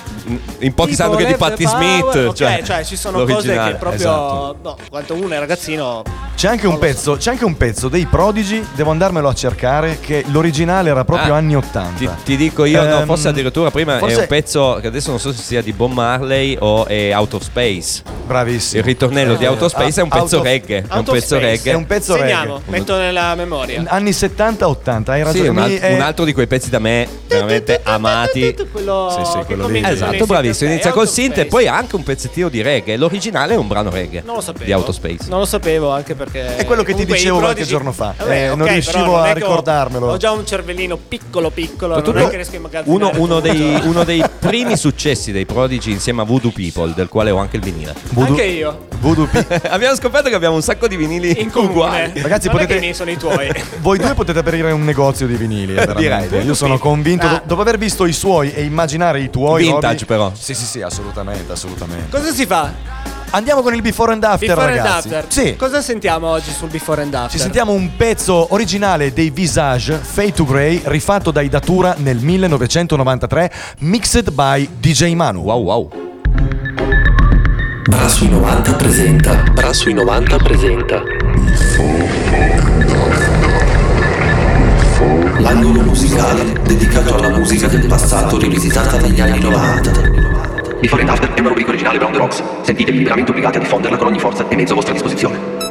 in pochi People sanno che è di Patti Smith, okay, cioè, cioè ci sono cose che proprio esatto. no, quando uno è ragazzino c'è anche un pezzo so. C'è anche un pezzo dei Prodigi, devo andarmelo a cercare, che l'originale era proprio ah, anni ottanta. Ti, ti dico io, um, no, forse addirittura prima forse... è un pezzo che adesso non so se sia di Bob Marley o è Out of Space. Bravissimo. Il ritornello eh, di Out of Space a, è un pezzo of, reggae. È un pezzo reggae. È un pezzo Segniamo, reggae. Metto nella memoria. Anni settanta ottanta. Hai ragione. Sì, un, alt- è... un altro di quei pezzi da me veramente amati. Quello sì, sì, quello lì. Esatto, bravissimo. Inizia col synth e poi anche un pezzettino di reggae. L'originale è un brano reggae. Non lo sapevo. Di Out of Space. Non lo sapevo, anche perché è quello che ti dicevo qualche giorno fa. Non riuscivo a ricordarmelo. Ho già un cervellino piccolo piccolo. Non è che riesco a immagazzinare uno, uno, dei, uno dei primi successi dei Prodigi insieme a Voodoo People, del quale ho anche il vinile. Voodoo, anche io Voodoo People. Abbiamo scoperto che abbiamo un sacco di vinili in comune. Ragazzi, non potete... è che i miei sono i tuoi. Voi due potete aprire un negozio di vinili, eh, direi. Io sono convinto, ah. dopo aver visto i suoi e immaginare i tuoi vintage, Roby... però sì sì sì, assolutamente, assolutamente. Cosa si fa? Andiamo con il Before and After, before ragazzi. And after. Sì. Cosa sentiamo oggi sul Before and After? Ci sentiamo un pezzo originale dei Visage, Fade to Grey, rifatto dai Datura nel millenovecentonovantatré, mixed by D J Manu. Wow wow. Bra sui novanta presenta. Bra sui novanta presenta. L'angolo musicale dedicato alla musica del passato rivisitata negli anni novanta. Before and After è una rubrica originale Brown The Rocks. Sentitevi liberamente obbligati a diffonderla con ogni forza e mezzo a vostra disposizione.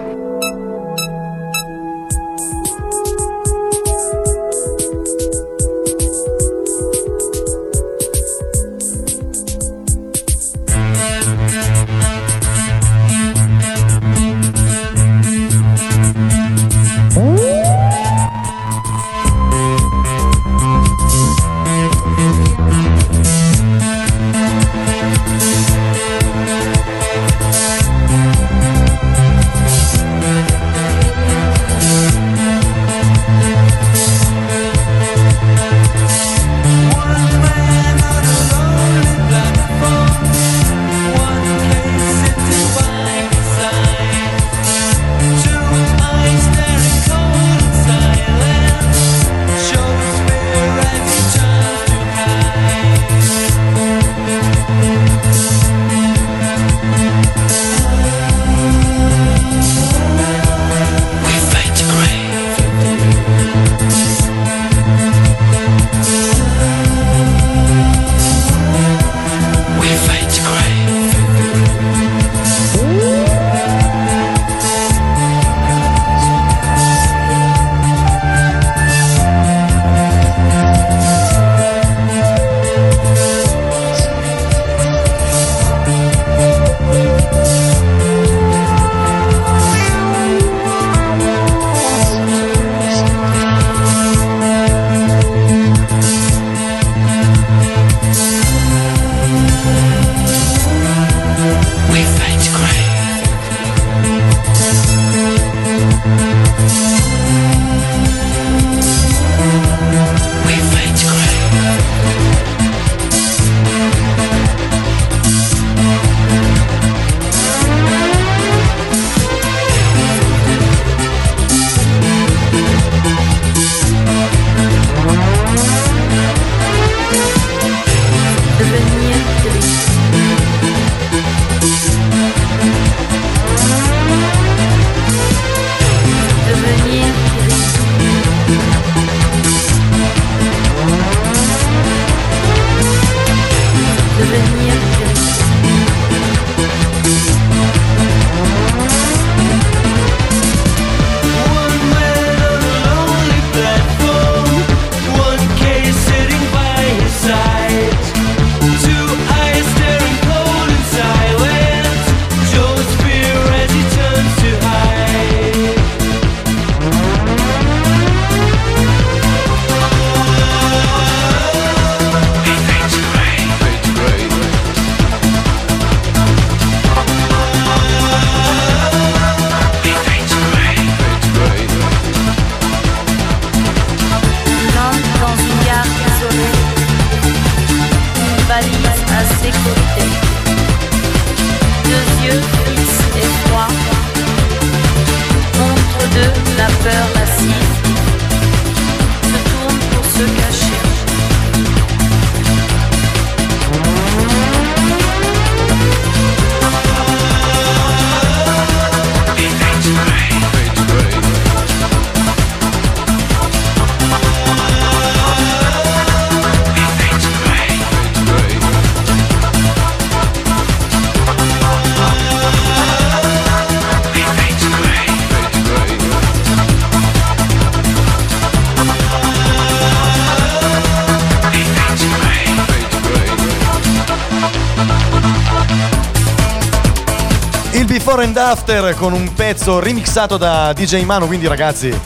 Before and After con un pezzo remixato da D J Manu, quindi ragazzi,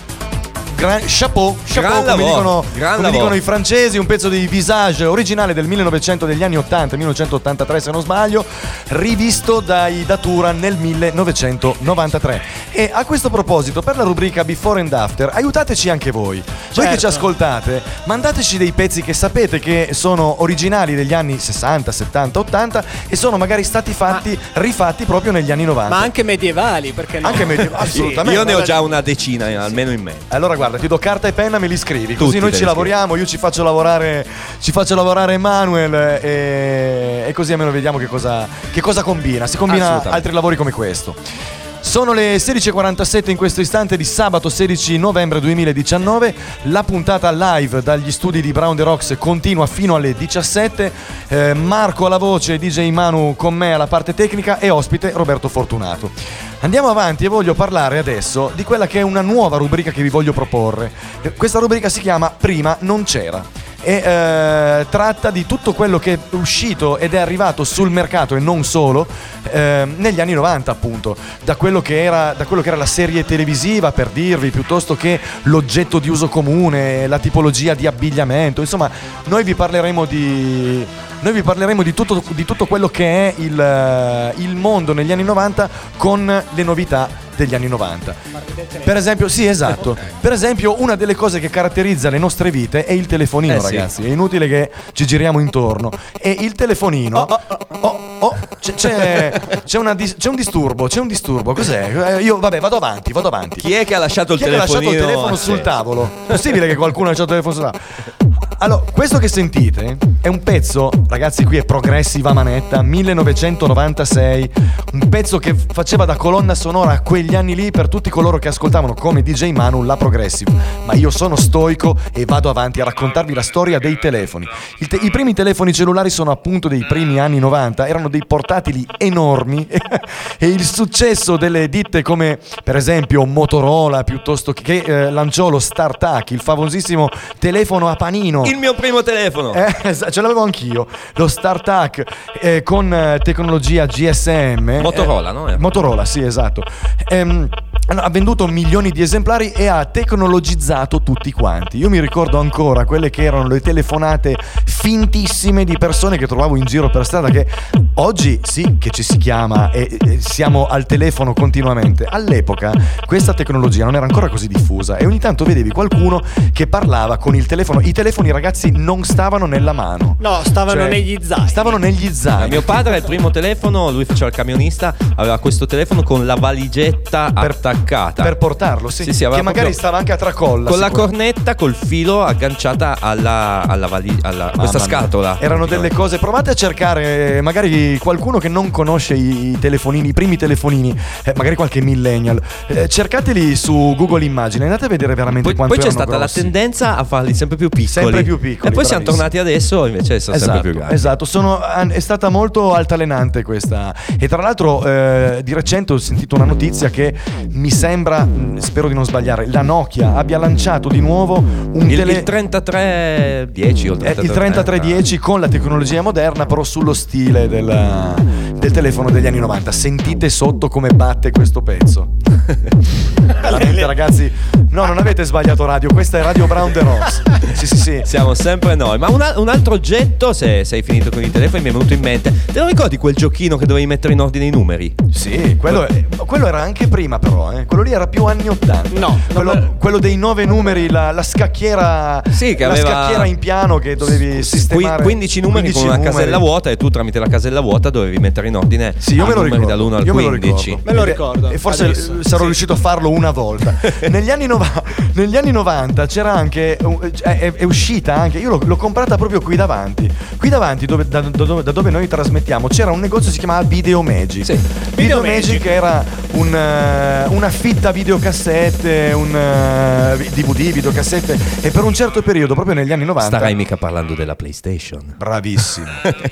Gran, chapeau, chapeau gran come, dicono, come dicono i francesi, un pezzo di Visage originale del millenovecento degli anni ottanta, millenovecentottantatré se non sbaglio, rivisto dai Datura nel millenovecentonovantatré. E a questo proposito, per la rubrica Before and After, aiutateci anche voi, certo. Voi che ci ascoltate, mandateci dei pezzi che sapete che sono originali degli anni sessanta, settanta, ottanta e sono magari stati fatti, ma... rifatti proprio negli anni novanta. Ma anche medievali, perché no? Anche medievali, assolutamente. Io ne ho già una decina, sì, almeno in mente. Allora guarda, guarda, ti do carta e penna, me li scrivi. Tutti così noi ci lavoriamo, scrivi. Io ci faccio lavorare ci faccio lavorare Emanuel e, e così almeno vediamo che cosa, che cosa combina. Si combina altri lavori come questo. Sono le sedici e quarantasette in questo istante di sabato sedici novembre duemiladiciannove. La puntata live dagli studi di Brown The Rocks continua fino alle diciassette. eh, Marco alla voce, D J Manu con me alla parte tecnica e ospite Roberto Fortunato. Andiamo avanti e voglio parlare adesso di quella che è una nuova rubrica che vi voglio proporre. Questa rubrica si chiama Prima non c'era e eh, tratta di tutto quello che è uscito ed è arrivato sul mercato e non solo eh, negli anni novanta, appunto, da quello che era da quello che era la serie televisiva, per dirvi, piuttosto che l'oggetto di uso comune, la tipologia di abbigliamento. Insomma, noi vi parleremo di noi vi parleremo di tutto di tutto quello che è il il mondo negli anni novanta con le novità degli anni novanta. Per esempio, sì, esatto. Per esempio, una delle cose che caratterizza le nostre vite è il telefonino, eh, ragazzi. Sì. È inutile che ci giriamo intorno. E il telefonino. Oh, oh, oh, c'è, c'è, una dis- c'è un disturbo, c'è un disturbo. Cos'è? Io, vabbè, vado avanti, vado avanti. Chi è che ha lasciato il Chi telefonino? Chi ha lasciato il telefono sul tavolo? Possibile che qualcuno ha lasciato il telefono sul tavolo? Allora, questo che sentite è un pezzo, ragazzi, qui è Progressive a manetta, millenovecentonovantasei, un pezzo che faceva da colonna sonora a quegli anni lì per tutti coloro che ascoltavano come D J Manu la Progressive. Ma io sono stoico e vado avanti a raccontarvi la storia dei telefoni. Il te- I primi telefoni cellulari sono appunto dei primi anni novanta, erano dei portatili enormi e il successo delle ditte come per esempio Motorola, piuttosto che eh, lanciò lo StarTAC, il famosissimo telefono a panino. Il mio primo telefono, eh, ce l'avevo anch'io, lo StarTAC, eh, con tecnologia G S M. Motorola, eh, no? Motorola, sì, esatto. Ehm, ha venduto milioni di esemplari e ha tecnologizzato tutti quanti. Io mi ricordo ancora quelle che erano le telefonate fintissime di persone che trovavo in giro per strada, che oggi sì che ci si chiama e, e siamo al telefono continuamente. All'epoca questa tecnologia non era ancora così diffusa e ogni tanto vedevi qualcuno che parlava con il telefono. I telefoni, ragazzi, non stavano nella mano. No, stavano cioè, negli zaini. Stavano negli zaini. Mio padre, il primo telefono, lui faceva il camionista, aveva questo telefono con la valigetta per, attaccata. Per portarlo, sì. Sì, sì, che magari proprio... stava anche a tracolla. Con la cornetta, col filo agganciata alla, alla, vali... alla questa scatola. Erano delle cose. Provate a cercare magari qualcuno che non conosce i telefonini, i primi telefonini, eh, magari qualche millennial. Eh, cercateli su Google Immagine, andate a vedere veramente poi, quanto poi erano grossi. Poi c'è stata grossi. La tendenza a farli sempre più piccoli. Sempre più piccoli. E poi siamo tornati adesso, invece sono esatto, sempre più grandi. Esatto, sono, è stata molto altalenante questa. E tra l'altro eh, di recente ho sentito una notizia che mi sembra, spero di non sbagliare, la Nokia abbia lanciato di nuovo un il, tele... il trentatré dieci o il trentatré, eh, il trentatré dieci con la tecnologia moderna, però sullo stile del, del telefono degli anni novanta. Sentite sotto come batte questo pezzo. Veramente, ragazzi, no, non avete sbagliato radio, questa è Radio Brown The Rocks. Sì, sì, sì. Siamo sempre noi. Ma una, un altro oggetto, se sei finito con i telefoni, mi è venuto in mente. Te lo ricordi quel giochino che dovevi mettere in ordine i numeri? Sì, quello, quello era anche prima però, eh. Quello lì era più anni ottanta. No, quello, per... quello dei nove numeri, la, la scacchiera. Sì, che aveva... la scacchiera in piano che dovevi sistemare. quindici numeri quindici con una numeri. Casella vuota e tu tramite la casella vuota dovevi mettere in ordine. Sì, io me lo ricordo. Dall'uno al quindici. Me lo ricordo. E forse adesso sarò sì. riuscito a farlo una volta. Negli anni novanta, negli anni novanta c'era anche è, è uscita anche, io l'ho, l'ho comprata proprio qui davanti, qui davanti dove, da, da, dove, da dove noi trasmettiamo, c'era un negozio che si chiamava Video Magic. Sì. Video, Video Magic, Magic era un, uh, una fitta videocassette, un, uh, D V D, videocassette, e per un certo periodo, proprio negli anni novanta. Starai mica parlando della PlayStation. Bravissimo.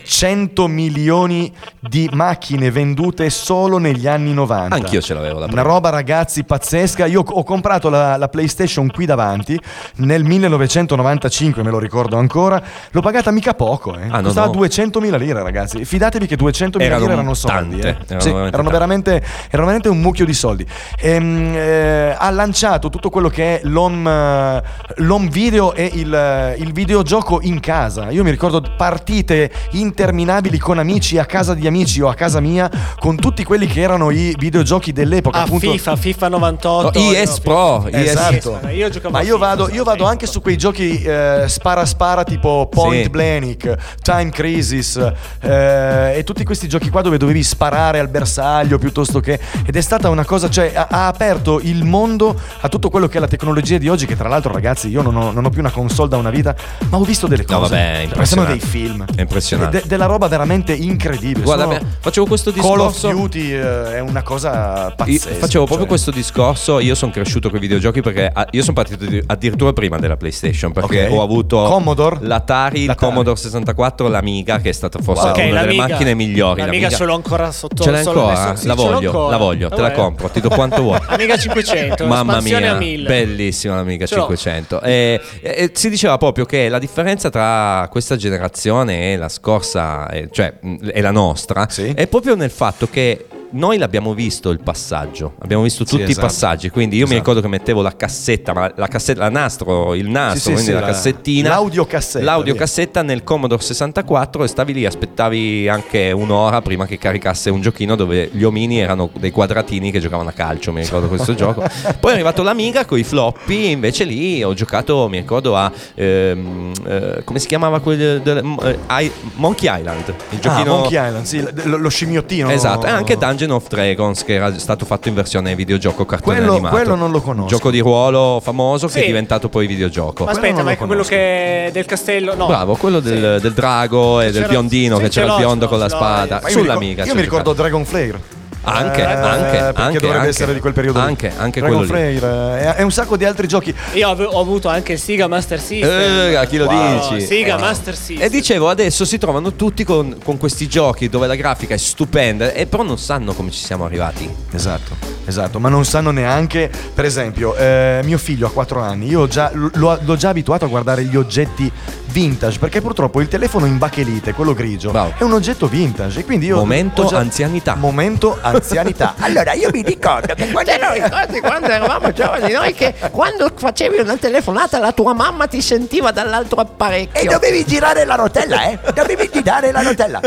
cento milioni di macchine vendute solo negli anni novanta. Anch'io ce l'avevo la prima. Una roba, ragazzi, pazzesca. Io ho comprato la, la PlayStation qui davanti nel millenovecentonovantacinque, me lo ricordo ancora. L'ho pagata mica poco, eh. Ah, no, costava no. duecentomila lire, ragazzi. Fidatevi che duecentomila lire erano soldi, eh. erano, sì, veramente erano, veramente, erano veramente un mucchio di soldi. Ehm, eh, ha lanciato tutto quello che è l'home, l'home video e il, il videogioco in casa. Io mi ricordo partite interminabili con amici, a casa di amici o a casa mia, con tutti quelli che erano i videogiochi dell'epoca. Ah, appunto. FIFA, FIFA novantotto, no, I S Pro, no, esatto. I S. Io giocavo. Ma io vado, io vado anche su quei giochi eh, spara spara tipo Point sì. Blank, Time Crisis eh, e tutti questi giochi qua dove dovevi sparare al bersaglio piuttosto che. Ed è stata una cosa, cioè ha, ha aperto il mondo a tutto quello che è la tecnologia di oggi, che tra l'altro, ragazzi, io non ho, non ho più una console da una vita, ma ho visto delle cose. No, vabbè, ma sono dei film. È impressionante. De, della roba veramente incredibile. Guarda, sono... facevo questo discorso. Call of Duty eh, è una cosa pazzesca. Io facevo proprio cioè... questo discorso. Io sono cresciuto con i videogiochi perché a, io sono partito addirittura prima della PlayStation, perché okay. ho avuto Commodore, l'Atari, l'Atari, il Commodore sessantaquattro, l'Amiga, che è stata forse okay, una l'amiga. delle macchine migliori. L'Amiga ce l'ho ancora sotto. Ce l'hai ancora? Sì, la voglio, ancora. la voglio, te la compro, ti do quanto vuoi. Amiga cinquecento, mamma mia, bellissima l'Amiga cinquecento. E, e, si diceva proprio che la differenza tra questa generazione e la scorsa, cioè e la nostra, sì. è proprio nel fatto che noi l'abbiamo visto il passaggio, abbiamo visto tutti sì, esatto. i passaggi. Quindi io esatto. mi ricordo che mettevo la cassetta, ma la cassetta, la nastro, il nastro, sì, quindi sì, la, la cassettina, l'audiocassetta, l'audiocassetta nel Commodore sessantaquattro, e stavi lì, aspettavi anche un'ora prima che caricasse un giochino dove gli omini erano dei quadratini che giocavano a calcio, mi ricordo questo gioco. Poi è arrivato l'Amiga con i floppy, invece lì ho giocato, mi ricordo a ehm, eh, come si chiamava quel del, eh, Monkey Island, il giochino ah, Monkey Island, sì, lo scimmiottino. Esatto, e anche Dungeon of Dragons, che era stato fatto in versione videogioco cartone quello, animato. Quello non lo conosco. Gioco di ruolo famoso sì. che è diventato poi videogioco. Ma aspetta, quello ma è quello che del castello, no. Bravo, quello sì. del, del drago e del biondino, sì, che c'era il biondo no, con no, la spada no, sull'amica. Io, io mi ricordo giocato. Dragon Flare. Anche, eh, anche, perché anche, dovrebbe anche, essere di quel periodo. Anche, anche Dragon quello Flare, e un sacco di altri giochi. Io ho, ho avuto anche il Sega Master System. Eh, chi lo wow. dici? Sega eh. Master System. E dicevo, adesso si trovano tutti con, con questi giochi dove la grafica è stupenda, e però non sanno come ci siamo arrivati. Esatto, esatto, ma non sanno neanche, per esempio, eh, mio figlio ha quattro anni. Io già, lo, l'ho già abituato a guardare gli oggetti vintage, perché purtroppo il telefono in bachelite, quello grigio, wow. è un oggetto vintage, e quindi io momento già... anzianità. Momento anzianità. Allora io mi ricordo che quando, ero, ricordi, quando eravamo giovani noi, che quando facevi una telefonata la tua mamma ti sentiva dall'altro apparecchio e dovevi girare la rotella, eh? Dovevi girare la rotella.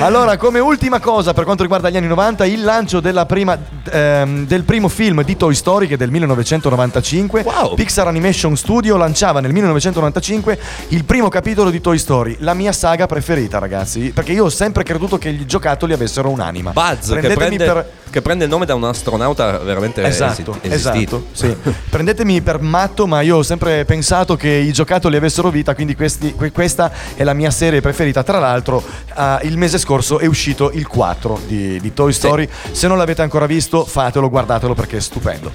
Allora, come ultima cosa per quanto riguarda gli anni novanta, il lancio della prima ehm, del primo film di Toy Story, che è del millenovecentonovantacinque. Wow. Pixar Animation Studio lanciava nel millenovecentonovantacinque il primo capitolo di Toy Story, la mia saga preferita, ragazzi, perché io ho sempre creduto che i giocattoli avessero un'anima. Buzz, che prende, per... che prende il nome da un astronauta veramente esatto, esi- esistito. Esatto, sì. Prendetemi per matto, ma io ho sempre pensato che i giocattoli avessero vita, quindi questi, que- questa è la mia serie preferita. Tra l'altro, uh, il mese scorso è uscito il quattro di, di Toy Story. Sì. Se non l'avete ancora visto, fatelo, guardatelo, perché è stupendo.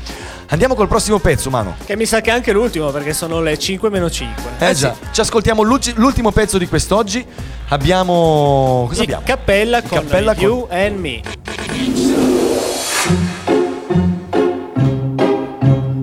Andiamo col prossimo pezzo, Manu. Che mi sa che è anche l'ultimo, perché sono le cinque meno cinque. Eh, eh già, sì. Ci ascoltiamo l'ultimo pezzo di quest'oggi. Abbiamo... cosa abbiamo? Cappella con Cappella You con... and Me.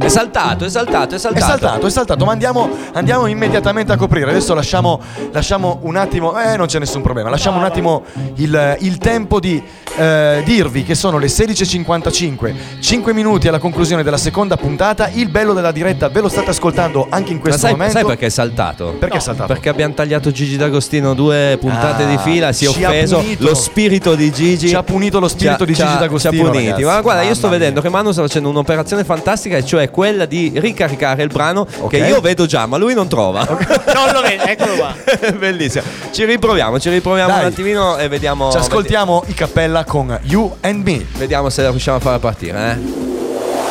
È saltato, è saltato, è saltato. È saltato, è saltato, ma andiamo, andiamo immediatamente a coprire. Adesso lasciamo, lasciamo un attimo... Eh, non c'è nessun problema. Lasciamo no, un attimo il, il tempo di... Eh, dirvi che sono le sedici e cinquantacinque, cinque minuti alla conclusione della seconda puntata. Il bello della diretta ve lo state ascoltando anche in questo sai, momento. Sai perché è saltato? Perché no. è saltato? Perché abbiamo tagliato Gigi D'Agostino due puntate ah, di fila. Si è offeso lo spirito di Gigi. Ci ha punito lo spirito c'ha, di Gigi D'Agostino. Ci Ma guarda, ah, io sto vedendo mia. che Manu sta facendo un'operazione fantastica, e cioè quella di ricaricare il brano okay. che io vedo già, ma lui non trova. Okay. Non lo vedo, eccolo qua. Bellissimo. Ci riproviamo, ci riproviamo Dai. un attimino e vediamo. Ci ascoltiamo vediamo. i Cappella con You and Me. Vediamo se la riusciamo a far partire, eh?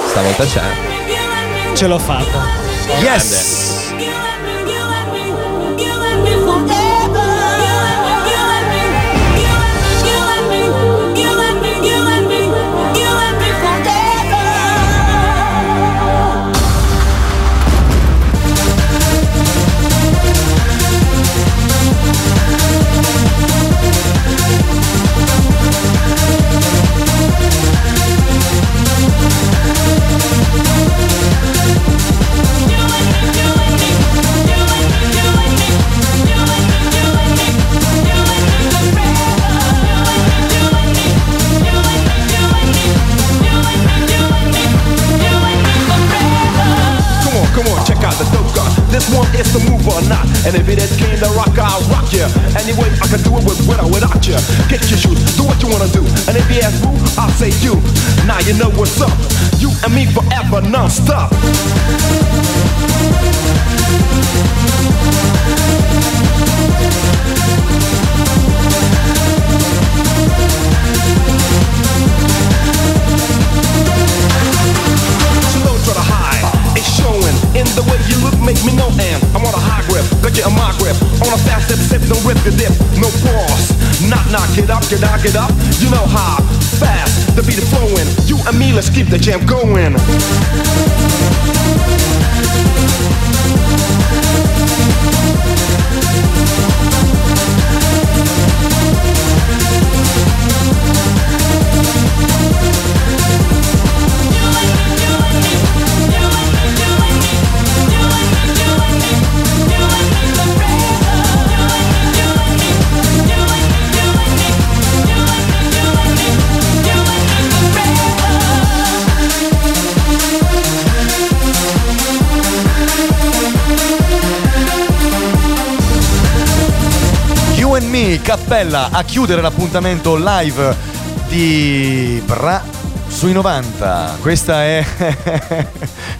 Stavolta c'è. Ce l'ho fatta. Yes! it's the move or not. And if it is King the Rock, I'll rock ya. Anyway, I can do it with or without ya. Get your shoes, do what you wanna do. And if you ask who, I'll say you. Now you know what's up. You and me forever, non-stop. In the way you look make me know, and I'm on a high grip, got you in my grip. On a fast step, step, don't rip your dip. No pause, knock, knock, get up, get up, get up. You know how fast the beat is flowing. You and me, let's keep the jam going. Cappella a chiudere l'appuntamento live di Bra sui novanta. Questa è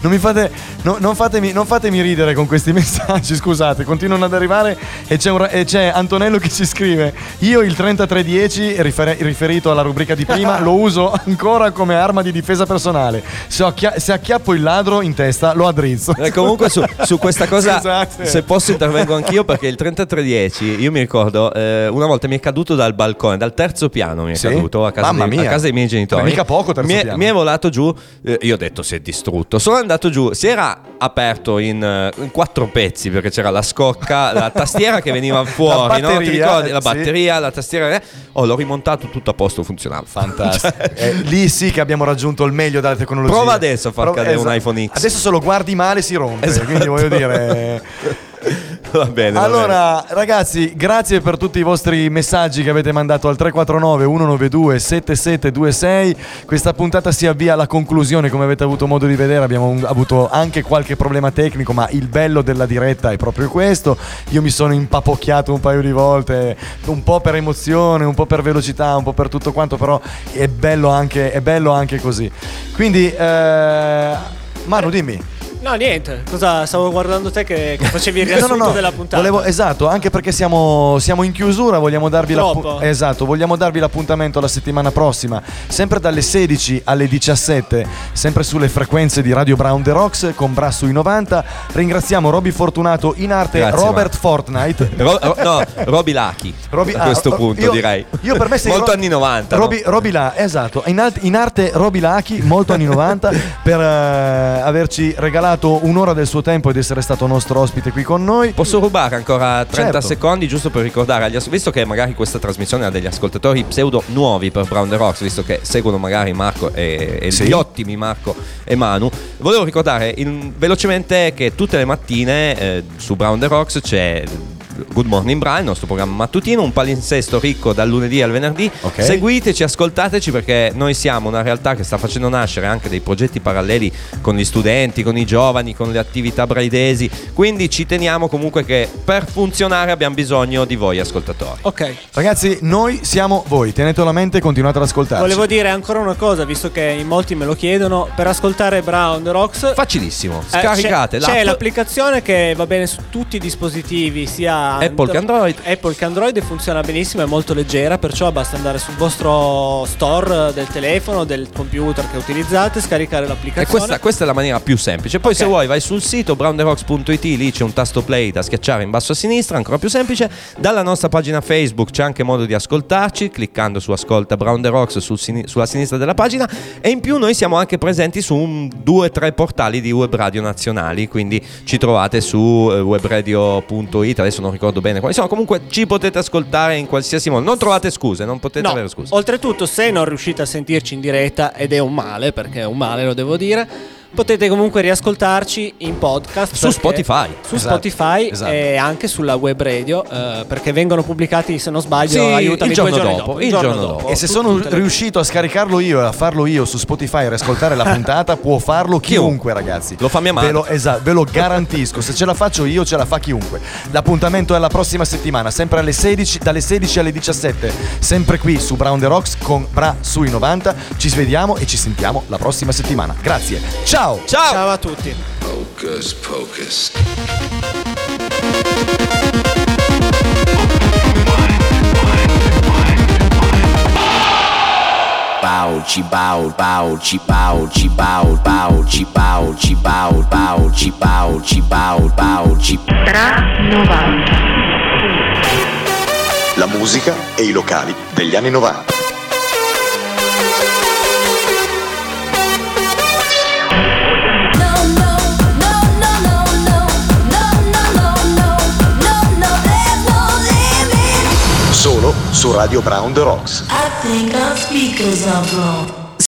non mi fate no, non fatemi non fatemi ridere con questi messaggi, scusate, continuano ad arrivare e c'è, un, e c'è Antonello che ci scrive: io il trentatré dieci rifer, riferito alla rubrica di prima lo uso ancora come arma di difesa personale, se, acchia, se acchiappo il ladro in testa lo addrizzo. E comunque su, su questa cosa, scusate, se posso intervengo anch'io, perché il trentatré dieci io mi ricordo eh, una volta mi è caduto dal balcone, dal terzo piano mi è sì? caduto a casa, dei, a casa dei miei genitori. Ma mica poco terzo mi è, piano mi è volato giù, eh, io ho detto si è distrutto, sono andato giù, si era aperto in, in quattro pezzi perché c'era la scocca, la tastiera che veniva fuori, la batteria, no? Ti ricordi? La batteria, sì. La tastiera. Oh, l'ho rimontato tutto a posto, funzionava. Fantastico. Cioè, eh, lì sì che abbiamo raggiunto il meglio della tecnologia. Prova adesso a far Prova, cadere esatto. un iPhone X. Adesso se lo guardi male si rompe. Esatto. Quindi voglio dire. Va bene, allora va bene. Ragazzi, grazie per tutti i vostri messaggi che avete mandato al tre quattro nove uno nove due sette sette due sei. Questa puntata si avvia alla conclusione, come avete avuto modo di vedere abbiamo un, avuto anche qualche problema tecnico, ma il bello della diretta è proprio questo. Io mi sono impapocchiato un paio di volte, un po' per emozione, un po' per velocità, un po' per tutto quanto, però è bello anche, è bello anche così. Quindi eh, Manu, dimmi. No, niente, cosa stavo guardando te che, che facevi il riassunto no, no, no. della puntata. Volevo, esatto, anche perché siamo, siamo in chiusura, vogliamo darvi, l'appu- esatto, vogliamo darvi l'appuntamento la settimana prossima, sempre dalle sedici alle diciassette, sempre sulle frequenze di Radio Brown The Rocks con Bra sui novanta. Ringraziamo Roby Fortunato in arte. Grazie, Robert Fortnite. Ro- ro- no, Roby Lucky. Roby, a questo ah, punto io, direi. Io per me sei molto ro- anni novanta. Roby, no? Roby là, esatto, in, alt- in arte Roby Lucky, molto anni novanta, per uh, averci regalato un'ora del suo tempo ed essere stato nostro ospite qui con noi. Posso rubare ancora trenta certo. secondi giusto per ricordare agli as- visto che magari questa trasmissione ha degli ascoltatori pseudo nuovi per Brown The Rocks, visto che seguono magari Marco e, e sì. gli ottimi Marco e Manu. Volevo ricordare in, velocemente che tutte le mattine eh, su Brown The Rocks c'è Good Morning Bra, il nostro programma mattutino, un palinsesto ricco dal lunedì al venerdì. Okay. Seguiteci, ascoltateci, perché noi siamo una realtà che sta facendo nascere anche dei progetti paralleli con gli studenti, con i giovani, con le attività braidesi, quindi ci teniamo comunque che per funzionare abbiamo bisogno di voi ascoltatori. Ok. Ragazzi, noi siamo voi, tenetelo a mente e continuate ad ascoltarci. Volevo dire ancora una cosa, visto che in molti me lo chiedono, per ascoltare Bra on the Rocks facilissimo, scaricate eh, c'è, l'app. C'è l'applicazione che va bene su tutti i dispositivi, sia Apple che Android. Apple che Android funziona benissimo, è molto leggera, perciò basta andare sul vostro store del telefono, del computer che utilizzate, scaricare l'applicazione. E questa, questa è la maniera più semplice. Poi okay. se vuoi vai sul sito brown the rocks punto it, lì c'è un tasto play da schiacciare in basso a sinistra, ancora più semplice. Dalla nostra pagina Facebook c'è anche modo di ascoltarci cliccando su ascolta Brown The Rocks sul sin- sulla sinistra della pagina, e in più noi siamo anche presenti su un, due tre portali di web radio nazionali, quindi ci trovate su web radio punto it, adesso non ricordo bene, insomma comunque ci potete ascoltare in qualsiasi modo, non trovate scuse, non potete no. avere scuse. Oltretutto, se non riuscite a sentirci in diretta, ed è un male, perché è un male, lo devo dire, Potete comunque riascoltarci in podcast su Spotify, su esatto, Spotify esatto. E anche sulla web radio, eh, perché vengono pubblicati, se non sbaglio, sì, aiutami, il giorno due giorni dopo, dopo, il giorno dopo. dopo. E se sono tutte riuscito le... a scaricarlo io e a farlo io su Spotify e riascoltare la puntata, può farlo chiunque, ragazzi. Lo fa mia madre. Ve lo, esatto, ve lo garantisco. Se ce la faccio io, ce la fa chiunque. L'appuntamento è la prossima settimana, sempre alle sedici, dalle sedici alle diciassette, sempre qui su Brown The Rocks con Bra sui novanta. Ci vediamo e ci sentiamo la prossima settimana. Grazie. Ciao. Ciao. Ciao! Ciao a tutti! Hocus Pocus. Bauci bau bauci bauci bau bauci bauci bau bauci bauci bau bauci. Tra novanta. La musica e i locali degli anni novanta. Solo su Radio Brown The Rocks. I think our speakers are blown.